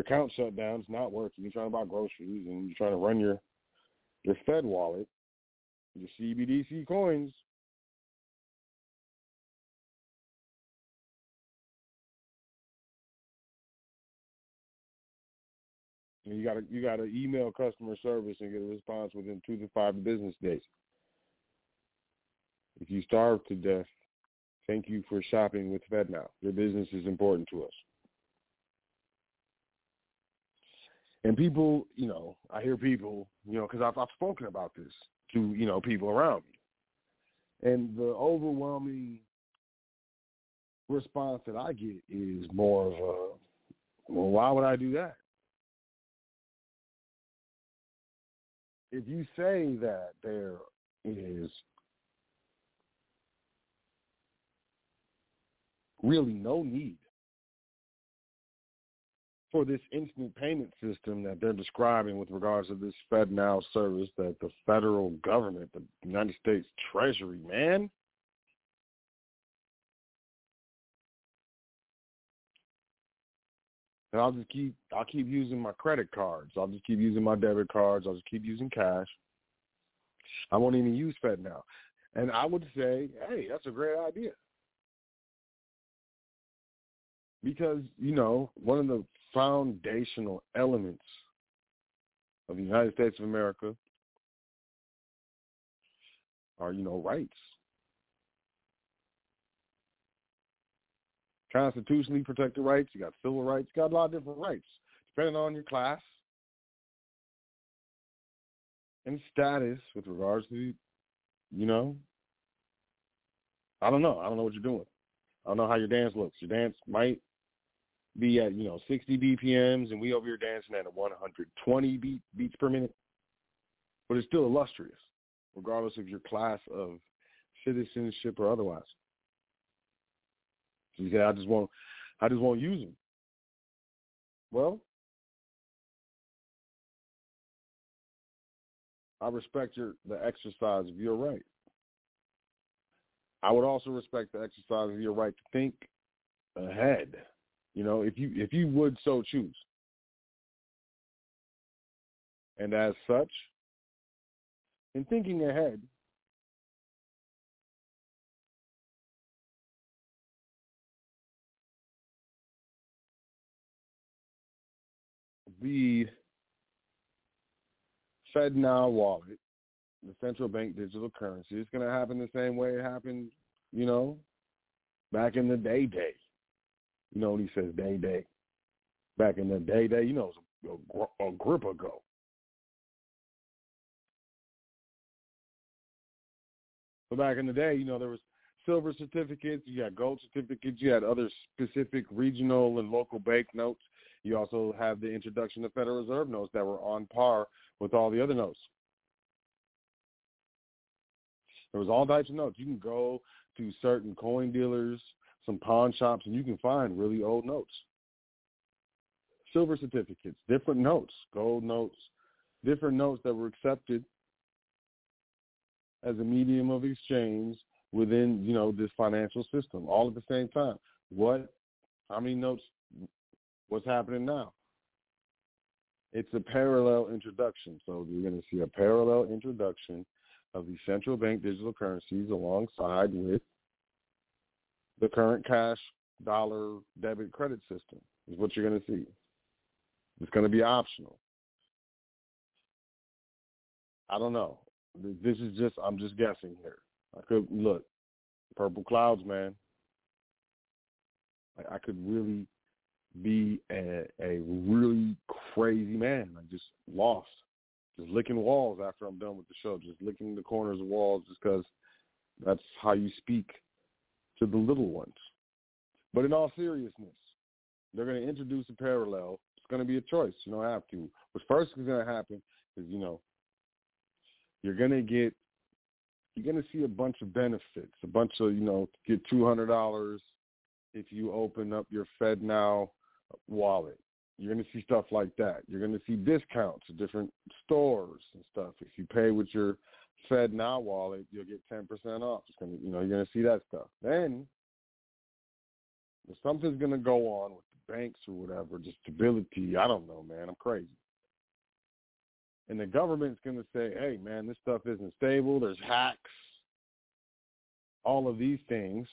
account shut down. It's not working. You're trying to buy groceries and you're trying to run your Fed wallet, your CBDC coins. You gotta email customer service and get a response within 2 to 5 business days. If you starve to death, thank you for shopping with FedNow. Your business is important to us. And people, I hear people, because I've spoken about this to, people around me. And the overwhelming response that I get is more of a, well, why would I do that? If you say that there is really no need for this instant payment system that they're describing with regards to this FedNow service that the federal government, the United States Treasury, man, and I'll keep using my credit cards. I'll just keep using my debit cards. I'll just keep using cash. I won't even use FedNow. And I would say, hey, that's a great idea. Because, one of the foundational elements of the United States of America are, rights. Constitutionally protected rights, you got civil rights, you got a lot of different rights, depending on your class and status with regards to, I don't know what you're doing. I don't know how your dance looks. Your dance might be at, 60 BPMs, and we over here dancing at 120 beats per minute, but it's still illustrious, regardless of your class of citizenship or otherwise. You say, I just won't use them. Well, I respect the exercise of your right. I would also respect the exercise of your right to think ahead. If you would so choose. And as such, in thinking ahead, the FedNow wallet, the central bank digital currency, it's going to happen the same way it happened, back in the day. When he says day, back in the day, it was a grip ago. So back in the day, there was silver certificates, you had gold certificates, you had other specific regional and local bank notes. You also have the introduction of Federal Reserve notes that were on par with all the other notes. There was all types of notes. You can go to certain coin dealers, some pawn shops, and you can find really old notes. Silver certificates, different notes, gold notes, different notes that were accepted as a medium of exchange within, this financial system, all at the same time. How many notes? What's happening now? It's a parallel introduction. So you're going to see a parallel introduction of the central bank digital currencies alongside with the current cash, dollar, debit, credit system is what you're going to see. It's going to be optional. I don't know. This is just, I'm just guessing here. I could, look, purple clouds, man. I could really be a really crazy man. I just lost. Just licking walls after I'm done with the show. Just licking the corners of walls just because that's how you speak to the little ones. But in all seriousness, they're going to introduce a parallel. It's going to be a choice. You don't have to. What's first is going to happen is, you know, you're going to see a bunch of benefits, a bunch of, you know, get $200 if you open up your FedNow wallet. You're going to see stuff like that. You're going to see discounts at different stores and stuff. If you pay with your FedNow wallet, you'll get 10% off. It's going to, you know, you're going to see that stuff. Then something's going to go on with the banks or whatever, just stability. I don't know, man. I'm crazy. And the government's going to say, hey, man, this stuff isn't stable. There's hacks, all of these things.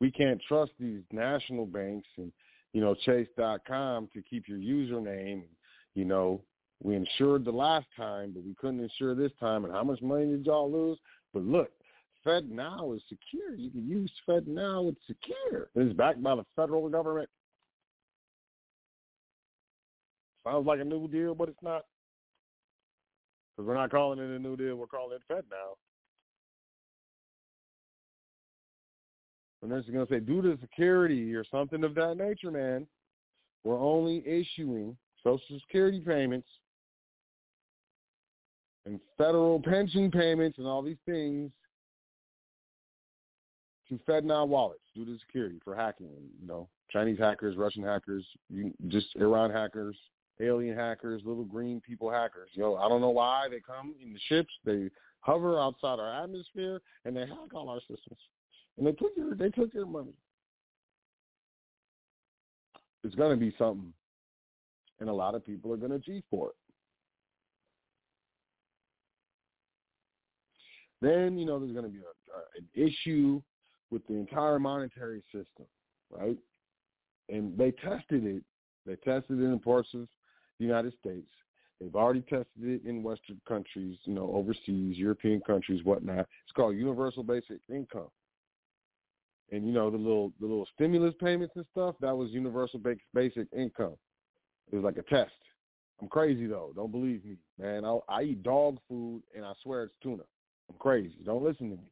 We can't trust these national banks and, you know, Chase.com to keep your username. You know, we insured the last time, but we couldn't insure this time. And how much money did y'all lose? But look, FedNow is secure. You can use FedNow. It's secure. It's backed by the federal government. Sounds like a new deal, but it's not. Because we're not calling it a new deal. We're calling it FedNow. And they're just going to say, due to security or something of that nature, man, we're only issuing Social Security payments and federal pension payments and all these things to FedNow wallets due to security for hacking. You know, Chinese hackers, Russian hackers, just Iran hackers, alien hackers, little green people hackers. Yo, I don't know why they come in the ships, they hover outside our atmosphere, and they hack all our systems. And they took your money. It's going to be something. And a lot of people are going to G for it. Then, you know, there's going to be an issue with the entire monetary system, right? And they tested it. They tested it in parts of the United States. They've already tested it in Western countries, you know, overseas, European countries, whatnot. It's called universal basic income. And, you know, the little stimulus payments and stuff, that was universal basic income. It was like a test. I'm crazy, though. Don't believe me, man. I eat dog food, and I swear it's tuna. I'm crazy. Don't listen to me.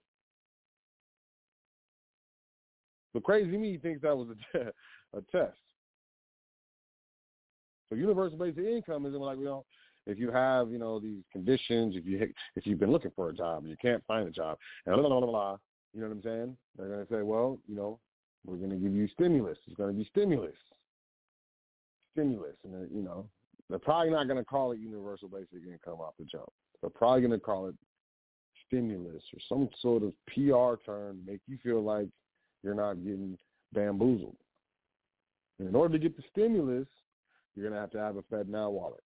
But crazy me thinks that was a test. So universal basic income isn't like, we don't. If you have, you know, these conditions, if you've been looking for a job and you can't find a job, and blah, blah, blah, blah. You know what I'm saying? They're going to say, well, you know, we're going to give you stimulus. It's going to be stimulus. And, you know, they're probably not going to call it universal basic income off the jump. They're probably going to call it stimulus or some sort of PR term to make you feel like you're not getting bamboozled. And in order to get the stimulus, you're going to have a FedNow wallet.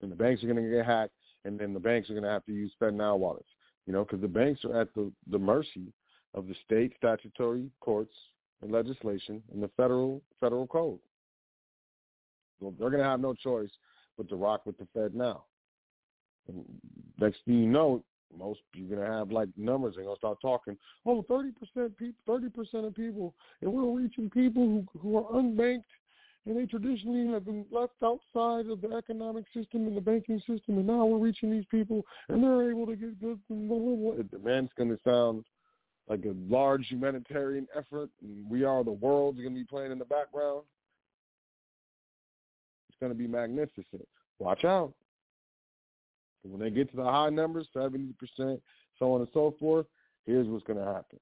And the banks are going to get hacked, and then the banks are going to have to use FedNow wallets. You know, because the banks are at the mercy of the state statutory courts and legislation and the federal code. So they're going to have no choice but to rock with the FedNow. And next thing you know, most you're going to have like numbers. They're going to start talking. Oh, 30% of people, and we're reaching people who are unbanked, and they traditionally have been left outside of the economic system and the banking system, and now we're reaching these people, and they're able to get goods. And blah, blah, blah. The man's going to sound like a large humanitarian effort, and We Are the World's going to be playing in the background. It's going to be magnificent. Watch out. When they get to the high numbers, 70%, so on and so forth, here's what's going to happen.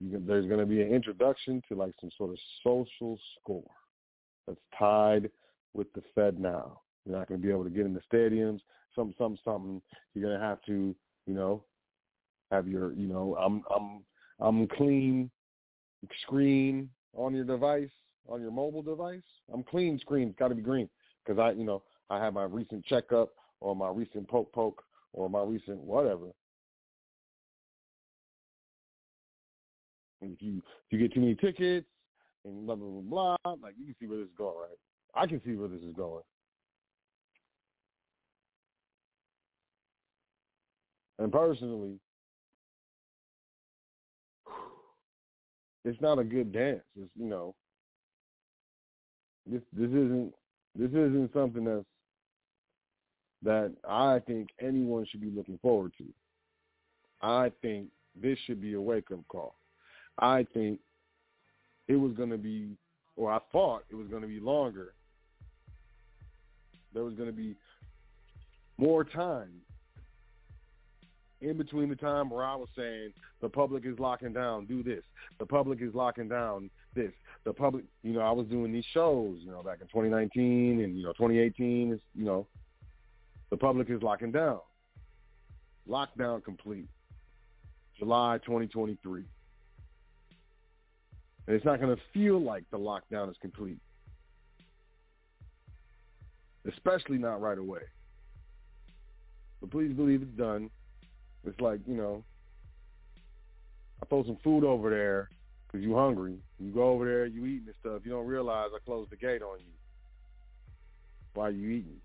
There's going to be an introduction to like some sort of social score that's tied with the FedNow. You're not going to be able to get in the stadiums, something. You're going to have to, you know, have your, you know, I'm clean screen on your device, on your mobile device. I'm clean screen. It's got to be green because I had my recent checkup or my recent poke or my recent whatever. If you get too many tickets and blah, blah, blah, blah, like you can see where this is going, right? I can see where this is going. And personally, it's not a good dance. It's, you know, this isn't something that I think anyone should be looking forward to. I think this should be a wake-up call. I think it was going to be, or I thought it was going to be longer. There was going to be more time in between the time where I was saying the public is locking down, do this. The public is locking down this. The public, you know, I was doing these shows, you know, back in 2019 and, you know, 2018, you know, the public is locking down. Lockdown complete. July 2023. And it's not going to feel like the lockdown is complete. Especially not right away. But please believe it's done. It's like, you know, I throw some food over there because you're hungry. You go over there, you eating this stuff. You don't realize I closed the gate on you while you eating.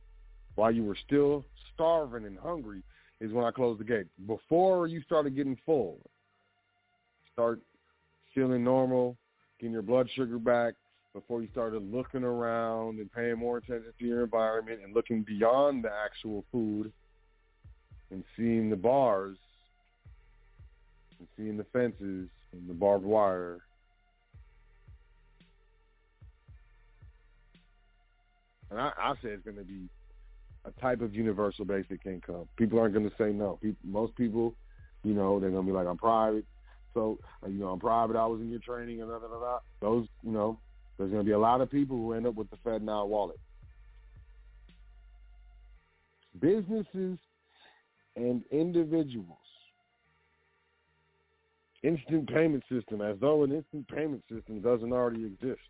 While you were still starving and hungry is when I closed the gate. Before you started getting full, start feeling normal, getting your blood sugar back, before you started looking around and paying more attention to your environment and looking beyond the actual food and seeing the bars and seeing the fences and the barbed wire. And I say it's going to be a type of universal basic income. People aren't going to say no. Most people, you know, they're going to be like, I'm private. So, you know, I'm private. I was in your training and da-da-da-da. Those, you know, there's going to be a lot of people who end up with the FedNow wallet. Businesses and individuals. Instant payment system, as though an instant payment system doesn't already exist.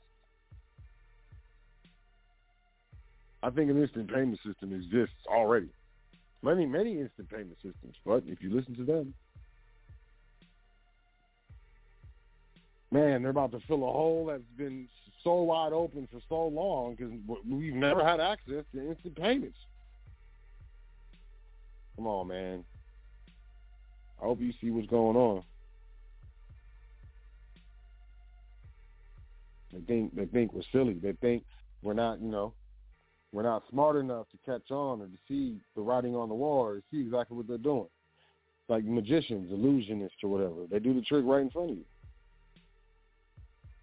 I think an instant payment system exists already. Many, many instant payment systems, but if you listen to them, man, they're about to fill a hole that's been so wide open for so long because we've never had access to instant payments. Come on, man. I hope you see what's going on. They think we're silly. They think we're not, you know, we're not smart enough to catch on or to see the writing on the wall or to see exactly what they're doing. It's like magicians, illusionists, or whatever. They do the trick right in front of you.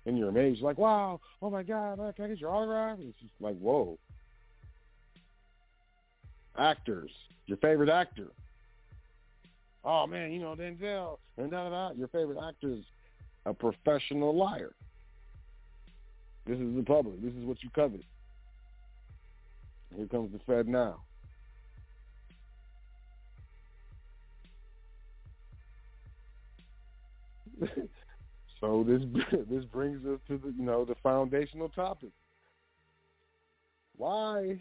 And you're amazed. You're like, wow, oh, my God, can I get your autograph? And it's just like, whoa. Actors, your favorite actor. Oh, man, you know, Denzel, and da-da-da. Your favorite actor is a professional liar. This is the public. This is what you covet. Here comes the Fed now. So this brings us to the, you know, the foundational topic. Why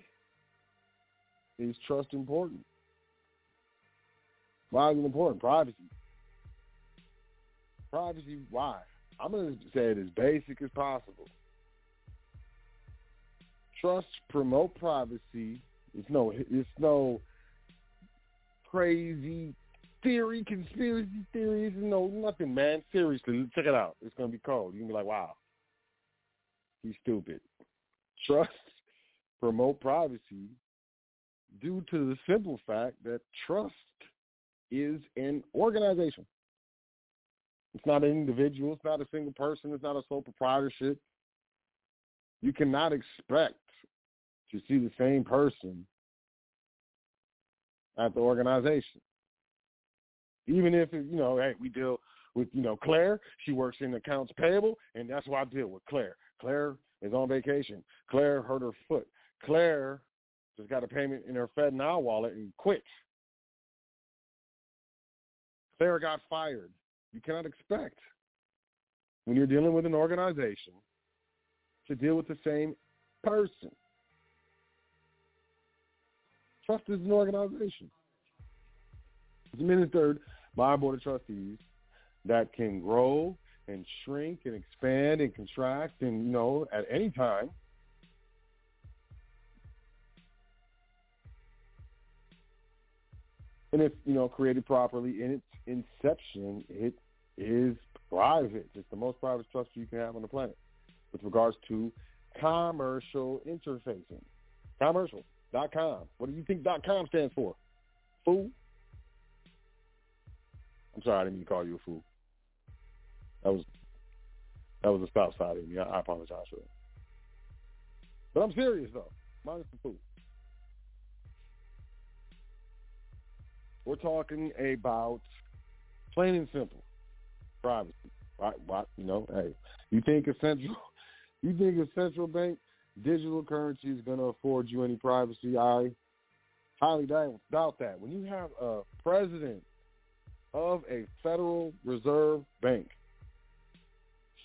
is trust important? Why is it important? Privacy. Privacy. Why? I'm going to say it as basic as possible. Trust promote privacy. It's no crazy theory, conspiracy theories, no nothing, man. Seriously, check it out. It's gonna be cold. You're gonna be like, wow, he's stupid. Trust promote privacy due to the simple fact that trust is an organization. It's not an individual, it's not a single person, it's not a sole proprietorship. You cannot expect to see the same person at the organization. Even if, you know, hey, we deal with, you know, Claire. She works in accounts payable, and that's why I deal with Claire. Claire is on vacation. Claire hurt her foot. Claire just got a payment in her FedNow wallet and quit. Claire got fired. You cannot expect, when you're dealing with an organization, to deal with the same person. Trust is an organization. It's administered by a board of trustees that can grow and shrink and expand and contract and, you know, at any time. And if, you know, created properly in its inception, it is private. It's the most private trust you can have on the planet with regards to commercial interfacing. Commercial.com. What do you think .com stands for? Fool? I'm sorry, I didn't mean to call you a fool. That was a stop sign in me. I apologize for it. But I'm serious, though. Minus the fool. We're talking about plain and simple privacy. Right? You know, hey, you think a central bank digital currency is going to afford you any privacy? I highly doubt that. When you have a president of a Federal Reserve Bank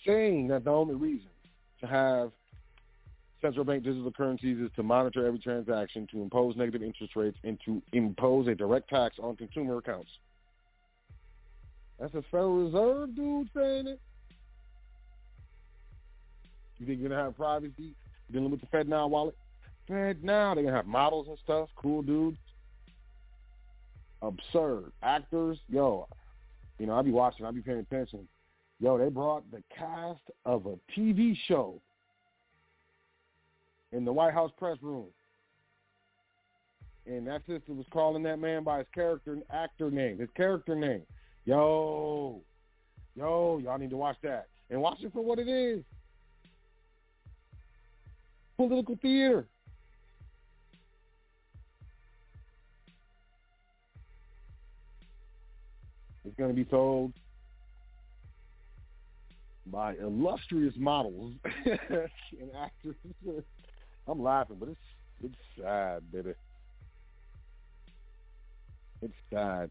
saying that the only reason to have central bank digital currencies is to monitor every transaction, to impose negative interest rates, and to impose a direct tax on consumer accounts. That's a Federal Reserve dude saying it. You think you're going to have privacy dealing with the FedNow wallet? FedNow, they're going to have models and stuff, cool dudes. Absurd. Actors, yo, you know, I be paying attention. Yo, they brought the cast of a TV show in the White House press room. And that sister was calling that man by his character name. Yo, y'all need to watch that. And watch it for what it is. Political theater. It's going to be told by illustrious models and actors. I'm laughing, but it's sad, baby. It's sad.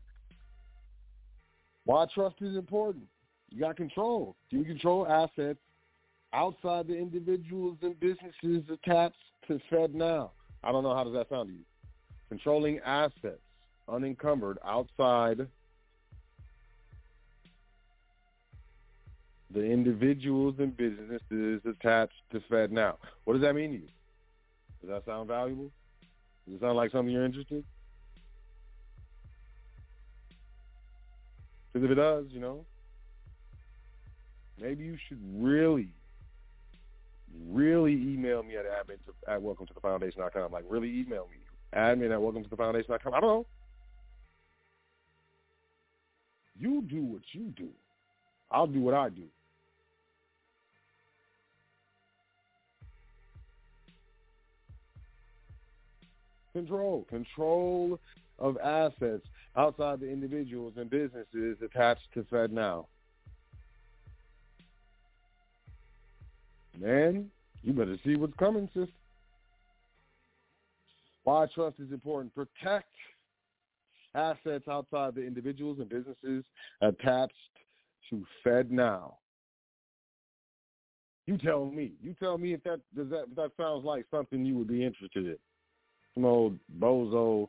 Why trust is important. You got control. You control assets outside the individuals and businesses attached to FedNow. I don't know. How does that sound to you? Controlling assets unencumbered outside the individuals and businesses attached to FedNow. What does that mean to you? Does that sound valuable? Does it sound like something you're interested in? Because if it does, you know, maybe you should really email me at admin@welcometothefoundation.com. Like, really email me. Admin@welcometothefoundation.com. I don't know. You do what you do. I'll do what I do. Control of assets outside the individuals and businesses attached to FedNow. Man, you better see what's coming, sister. Why trust is important. Protect assets outside the individuals and businesses attached to FedNow. You tell me if that sounds like something you would be interested in. Some old bozo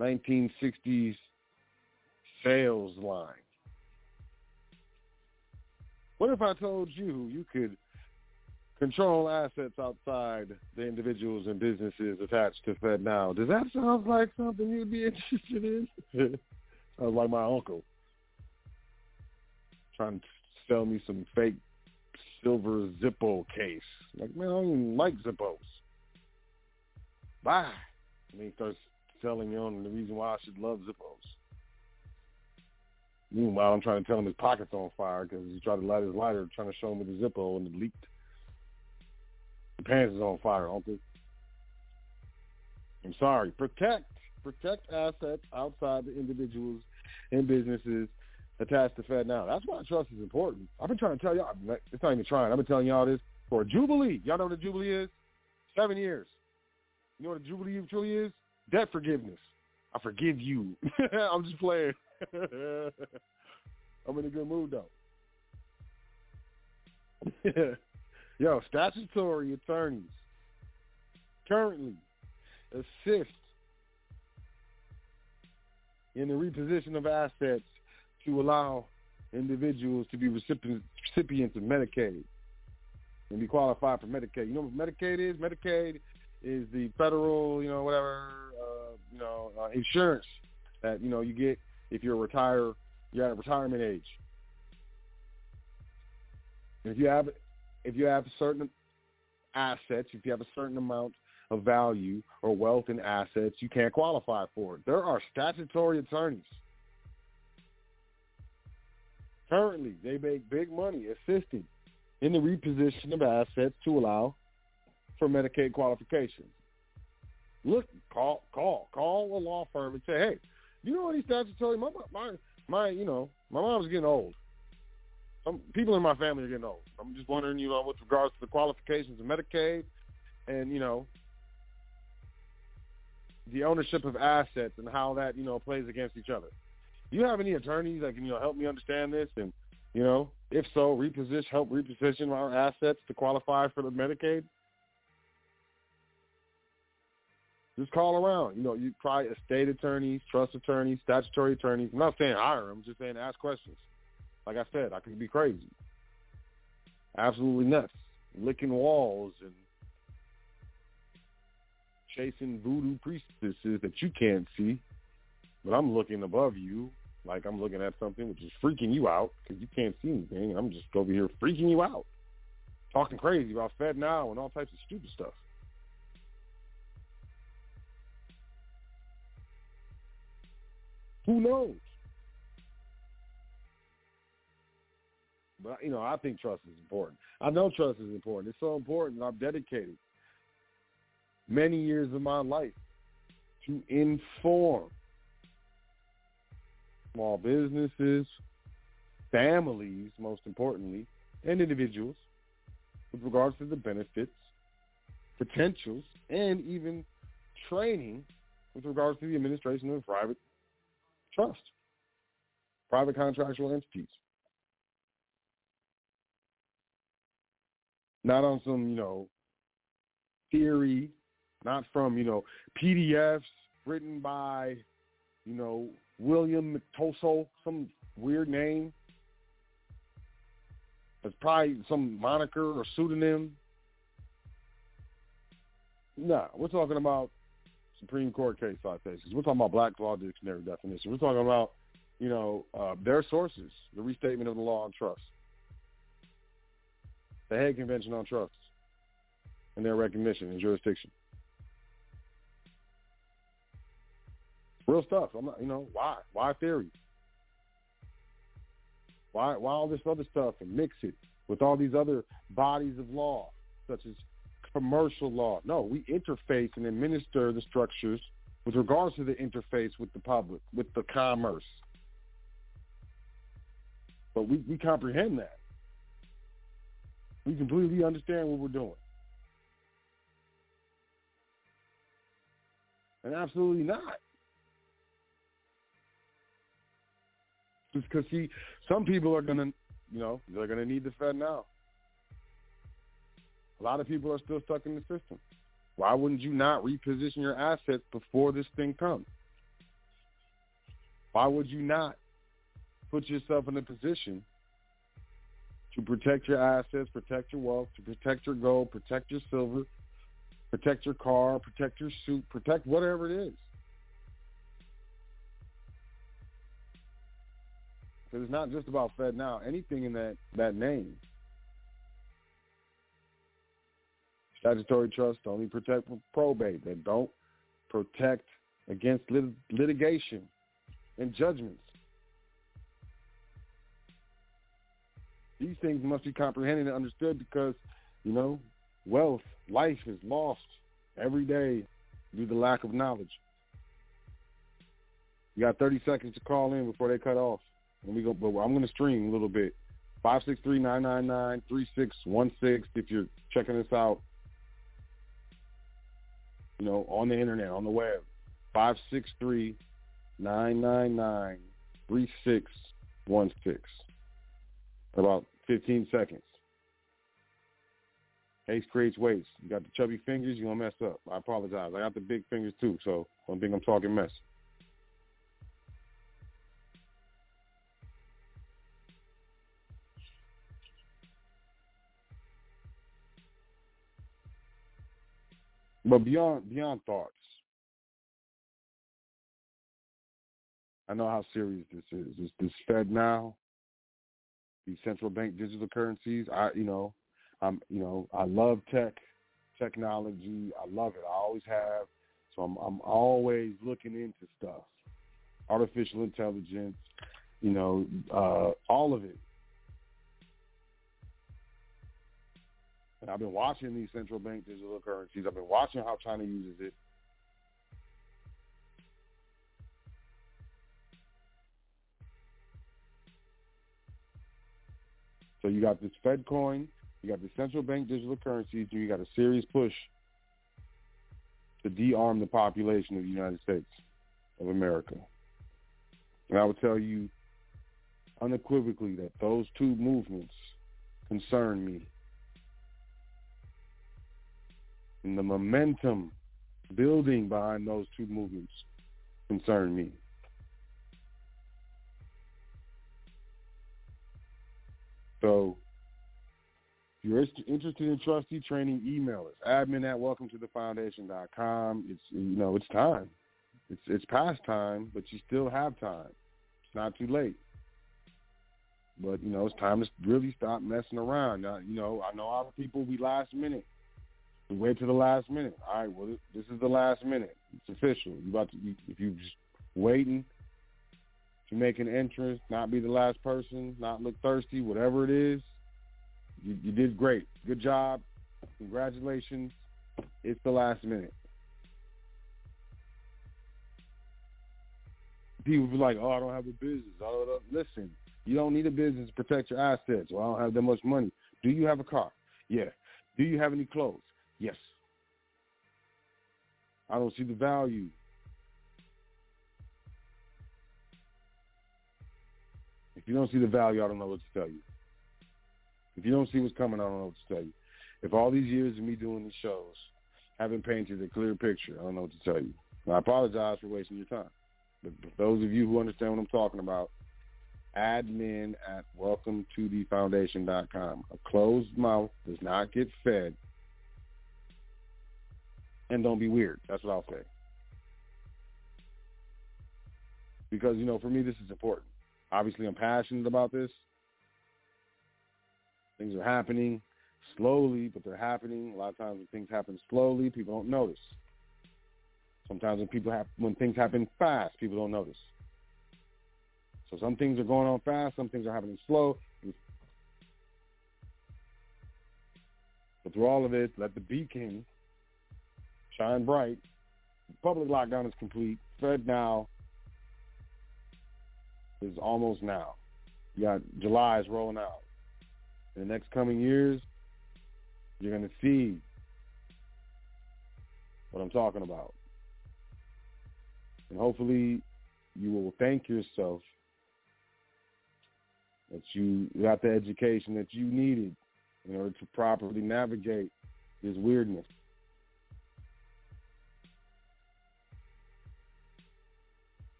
1960s sales line. What if I told you could control assets outside the individuals and businesses attached to FedNow? Does that sound like something you'd be interested in? Sounds like my uncle trying to sell me some fake silver Zippo case. Like, man, I don't even like Zippos. Bye. And he starts telling me on the reason why I should love Zippos. Meanwhile, I'm trying to tell him his pocket's on fire because he tried to light his lighter, trying to show me the Zippo, and it leaked. The pants is on fire, uncle. I'm sorry. Protect assets outside the individuals and businesses attached to FedNow. That's why trust is important. I've been trying to tell y'all. It's not even trying. I've been telling y'all this for a jubilee. Y'all know what a jubilee is? 7 years. You know what a jubilee truly is? Debt forgiveness. I forgive you. I'm just playing. I'm in a good mood, though. Yo, statutory attorneys currently assist in the reposition of assets to allow individuals to be recipients of Medicaid and be qualified for Medicaid. You know what Medicaid is? Medicaid is the federal, you know, whatever, insurance that, you know, you get if you're you're at a retirement age. If you have certain assets, if you have a certain amount of value or wealth in assets, you can't qualify for it. There are statutory attorneys. Currently, they make big money assisting in the reposition of assets to allow for Medicaid qualifications. Look, call a law firm and say, hey, you know what these statutory, my mom's getting old. Some people in my family are getting old. I'm just wondering, you know, with regards to the qualifications of Medicaid and, you know, the ownership of assets and how that, you know, plays against each other. Do you have any attorneys that can, you know, help me understand this? And, you know, if so, help reposition our assets to qualify for the Medicaid? Just call around. You know, you try estate attorneys, trust attorneys, statutory attorneys. I'm not saying hire them. I'm just saying ask questions. Like I said, I could be crazy. Absolutely nuts. Licking walls and chasing voodoo priestesses that you can't see. But I'm looking above you like I'm looking at something which is freaking you out because you can't see anything. And I'm just over here freaking you out, talking crazy about FedNow and all types of stupid stuff. Who knows? But, you know, I think trust is important. I know trust is important. It's so important. I've dedicated many years of my life to inform small businesses, families, most importantly, and individuals with regards to the benefits, potentials, and even training with regards to the administration of private trust, private contractual entities. Not on some, you know, theory, not from, you know, PDFs written by, you know, William McToso, some weird name. It's probably some moniker or pseudonym. Nah, we're talking about Supreme Court case citations. We're talking about Black's Law Dictionary definition. We're talking about, you know, their sources, the Restatement of the Law on Trusts, the Hague Convention on Trusts, and their recognition and jurisdiction. Real stuff. I'm not, you know, why theory? Why all this other stuff and mix it with all these other bodies of law, such as commercial law? No, we interface and administer the structures with regards to the interface with the public, with the commerce. But we comprehend that. We completely understand what we're doing. And absolutely not. Because, see, some people are going to, you know, they're going to need the Fed now. A lot of people are still stuck in the system. Why wouldn't you not reposition your assets before this thing comes? Why would you not put yourself in a position to protect your assets, protect your wealth, to protect your gold, protect your silver, protect your car, protect your suit, protect whatever it is? Because it's not just about FedNow. Anything in that name. Statutory trusts only protect probate. They don't protect against litigation and judgments. These things must be comprehended and understood because, you know, wealth, life is lost every day due to lack of knowledge. You got 30 seconds to call in before they cut off. Let me go, but I'm going to stream a little bit. 563-999-3616 if you're checking us out, you know, on the internet, on the web. 563-999-3616. About 15 seconds. Ace creates waste. You got the chubby fingers, you're going to mess up. I apologize. I got the big fingers too, so I don't think I'm talking mess. But beyond thoughts, I know how serious this is. It's this FedNow, these central bank digital currencies. I love technology. I love it. I always have. So I'm always looking into stuff, artificial intelligence, all of it. And I've been watching these central bank digital currencies. I've been watching how China uses it. So you got this Fed coin, you got the central bank digital currencies, and you got a serious push to de-arm the population of the United States of America. And I would tell you unequivocally that those two movements concern me. And the momentum building behind those two movements concern me. So if you're interested in trustee training, email us, admin@welcometothefoundation.com. It's time. It's past time, but you still have time. It's not too late. But, it's time to really stop messing around. Now, I know our people be last minute. We wait to the last minute. All right, well, this is the last minute. It's official. If you're just waiting to make an entrance, not be the last person, not look thirsty, whatever it is, you did great. Good job. Congratulations. It's the last minute. People be like, I don't have a business. Listen, you don't need a business to protect your assets. Well, I don't have that much money. Do you have a car? Yeah. Do you have any clothes? Yes. I don't see the value. If you don't see the value, I don't know what to tell you. If you don't see what's coming, I don't know what to tell you. If all these years of me doing these shows haven't painted a clear picture, I don't know what to tell you. And I apologize for wasting your time. But for those of you who understand what I'm talking about, admin@welcometothefoundation.com. A closed mouth does not get fed. And don't be weird. That's what I'll say. Because, for me, this is important. Obviously, I'm passionate about this. Things are happening slowly, but they're happening. A lot of times when things happen slowly, people don't notice. Sometimes when things happen fast, people don't notice. So some things are going on fast. Some things are happening slow. But through all of it, let the beacon shine bright. Public lockdown is complete. FedNow is almost now. You got July is rolling out. In the next coming years, you're going to see what I'm talking about. And hopefully you will thank yourself that you got the education that you needed in order to properly navigate this weirdness.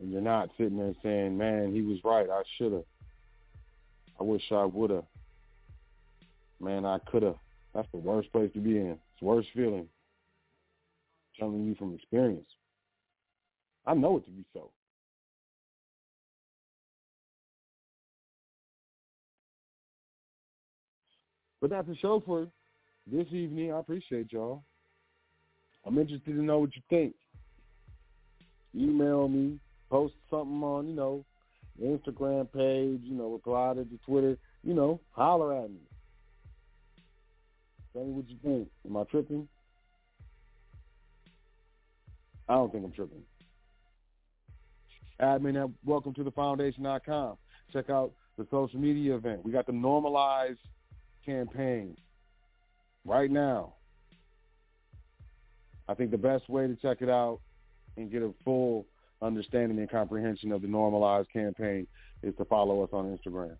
And you're not sitting there saying, man, he was right. I should have. I wish I would have. Man, I could have. That's the worst place to be in. It's the worst feeling. I'm telling you from experience. I know it to be so. But that's the show for this evening. I appreciate y'all. I'm interested to know what you think. Email me. Post something on, the Instagram page, reply to the Twitter, holler at me. Tell me what you think. Am I tripping? I don't think I'm tripping. Admin at welcometothefoundation.com. Check out the social media event. We got the Normalized Campaign right now. I think the best way to check it out and get a full understanding and comprehension of the Normalized Campaign is to follow us on Instagram.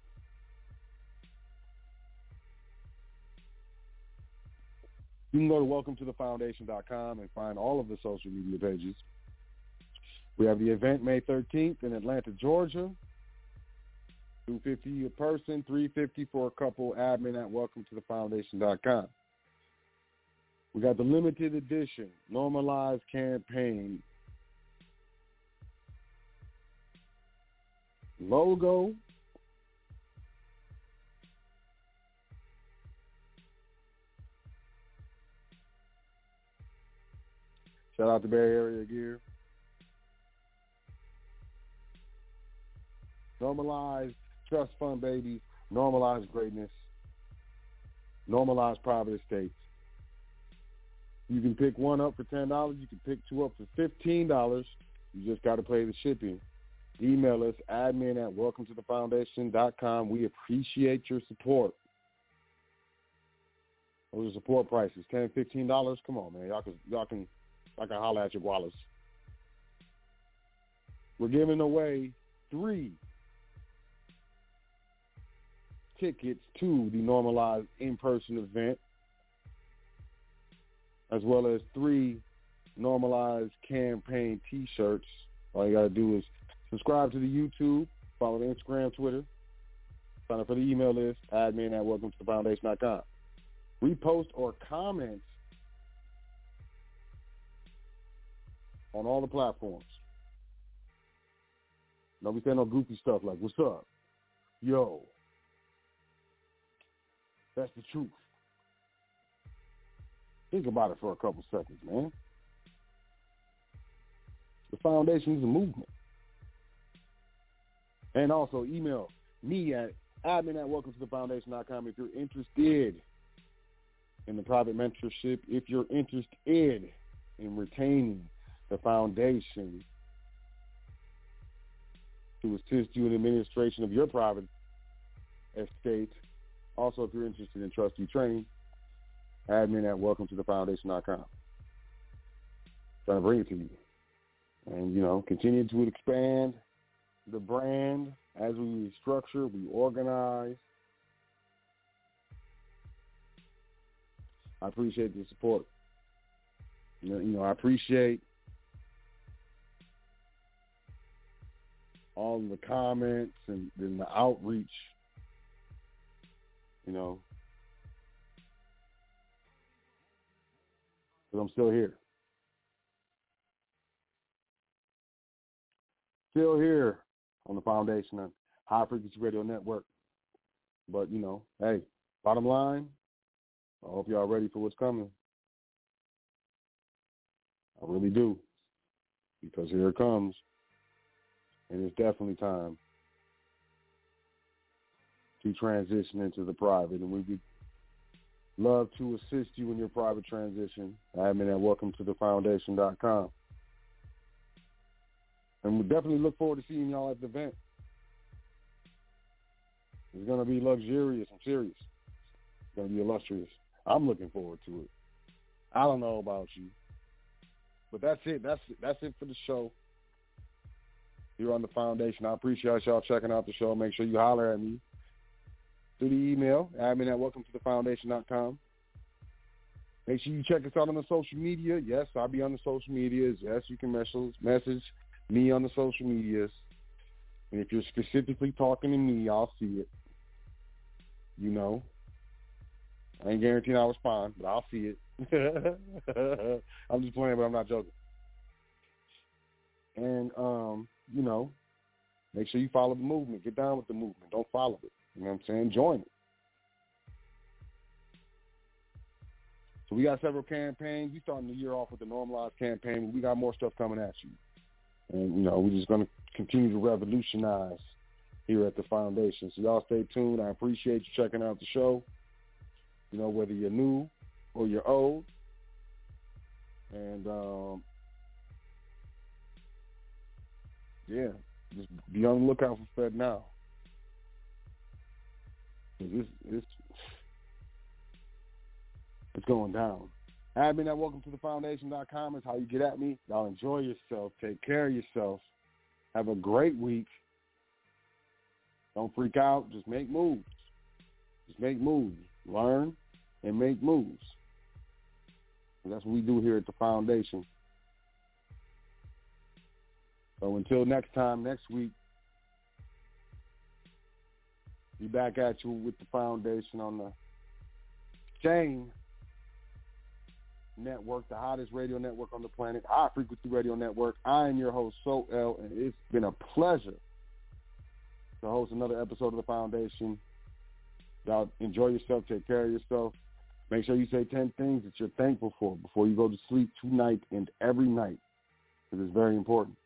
You can go to welcometothefoundation.com and find all of the social media pages. We have the event May 13th in Atlanta, Georgia. $250 a person, $350 for a couple. Admin@welcometothefoundation.com. We got the limited edition Normalized Campaign logo, shout out to Bay Area Gear. Normalized trust fund babies, normalized greatness, normalized private estates. You can pick one up for $10. You can pick two up for $15. You just got to pay the shipping. Email us, admin at welcometothefoundation.com. We appreciate your support. Those are support prices, $10, $15. Come on, man. Y'all can holler at your wallets. We're giving away 3 tickets to the normalized in-person event, as well as 3 normalized campaign T-shirts. All you got to do is subscribe to the YouTube, follow the Instagram, Twitter, sign up for the email list, admin at welcometothefoundation.com. Repost or comment on all the platforms. Don't be saying no goofy stuff like, what's up? Yo. That's the truth. Think about it for a couple seconds, man. The Foundation is a movement. And also email me at admin at welcometothefoundation.com if you're interested in the private mentorship, if you're interested in retaining the Foundation to assist you in the administration of your private estate. Also, if you're interested in trustee training, admin at welcometothefoundation.com. Trying to bring it to you. And, continue to expand the brand as we restructure, we organize. I appreciate the support. I appreciate all the comments and the outreach. But I'm still here. Still here on the Foundation and High Frequency Radio Network. But, hey, bottom line, I hope y'all ready for what's coming. I really do. Because here it comes. And it's definitely time to transition into the private. And we would love to assist you in your private transition. Admin at welcometothefoundation.com. And we definitely look forward to seeing y'all at the event. It's going to be luxurious. I'm serious. It's going to be illustrious. I'm looking forward to it. I don't know about you. But that's it. That's it for the show. Here on the Foundation. I appreciate y'all checking out the show. Make sure you holler at me through the email, admin at welcometothefoundation.com. Make sure you check us out on the social media. Yes, I'll be on the social medias. Yes, you can message me on the social medias. And if you're specifically talking to me, I'll see it. I ain't guaranteeing I'll respond, but I'll see it. I'm just playing, but I'm not joking. And, make sure you follow the movement. Get down with the movement. Don't follow it. You know what I'm saying? Join it. So we got several campaigns. We starting the year off with the normalized campaign. We got more stuff coming at you. And, we're just going to continue to revolutionize here at the Foundation. So y'all stay tuned. I appreciate you checking out the show. Whether you're new or you're old. And, yeah, just be on the lookout for FedNow. It's going down. Admin at welcometothefoundation.com is how you get at me. Y'all enjoy yourself. Take care of yourself. Have a great week. Don't freak out. Just make moves. Learn and make moves. And that's what we do here at the Foundation. So until next time, next week, be back at you with the Foundation on the Chain Network, the hottest radio network on the planet, High Frequency Radio Network. I am your host, Sot El, and it's been a pleasure to host another episode of The Foundation. Y'all enjoy yourself. Take care of yourself. Make sure you say 10 things that you're thankful for before you go to sleep tonight and every night, because it's very important.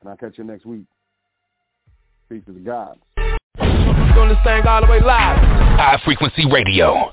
And I'll catch you next week. Peace to the gods. Doing this thing all the way live. High Frequency Radio.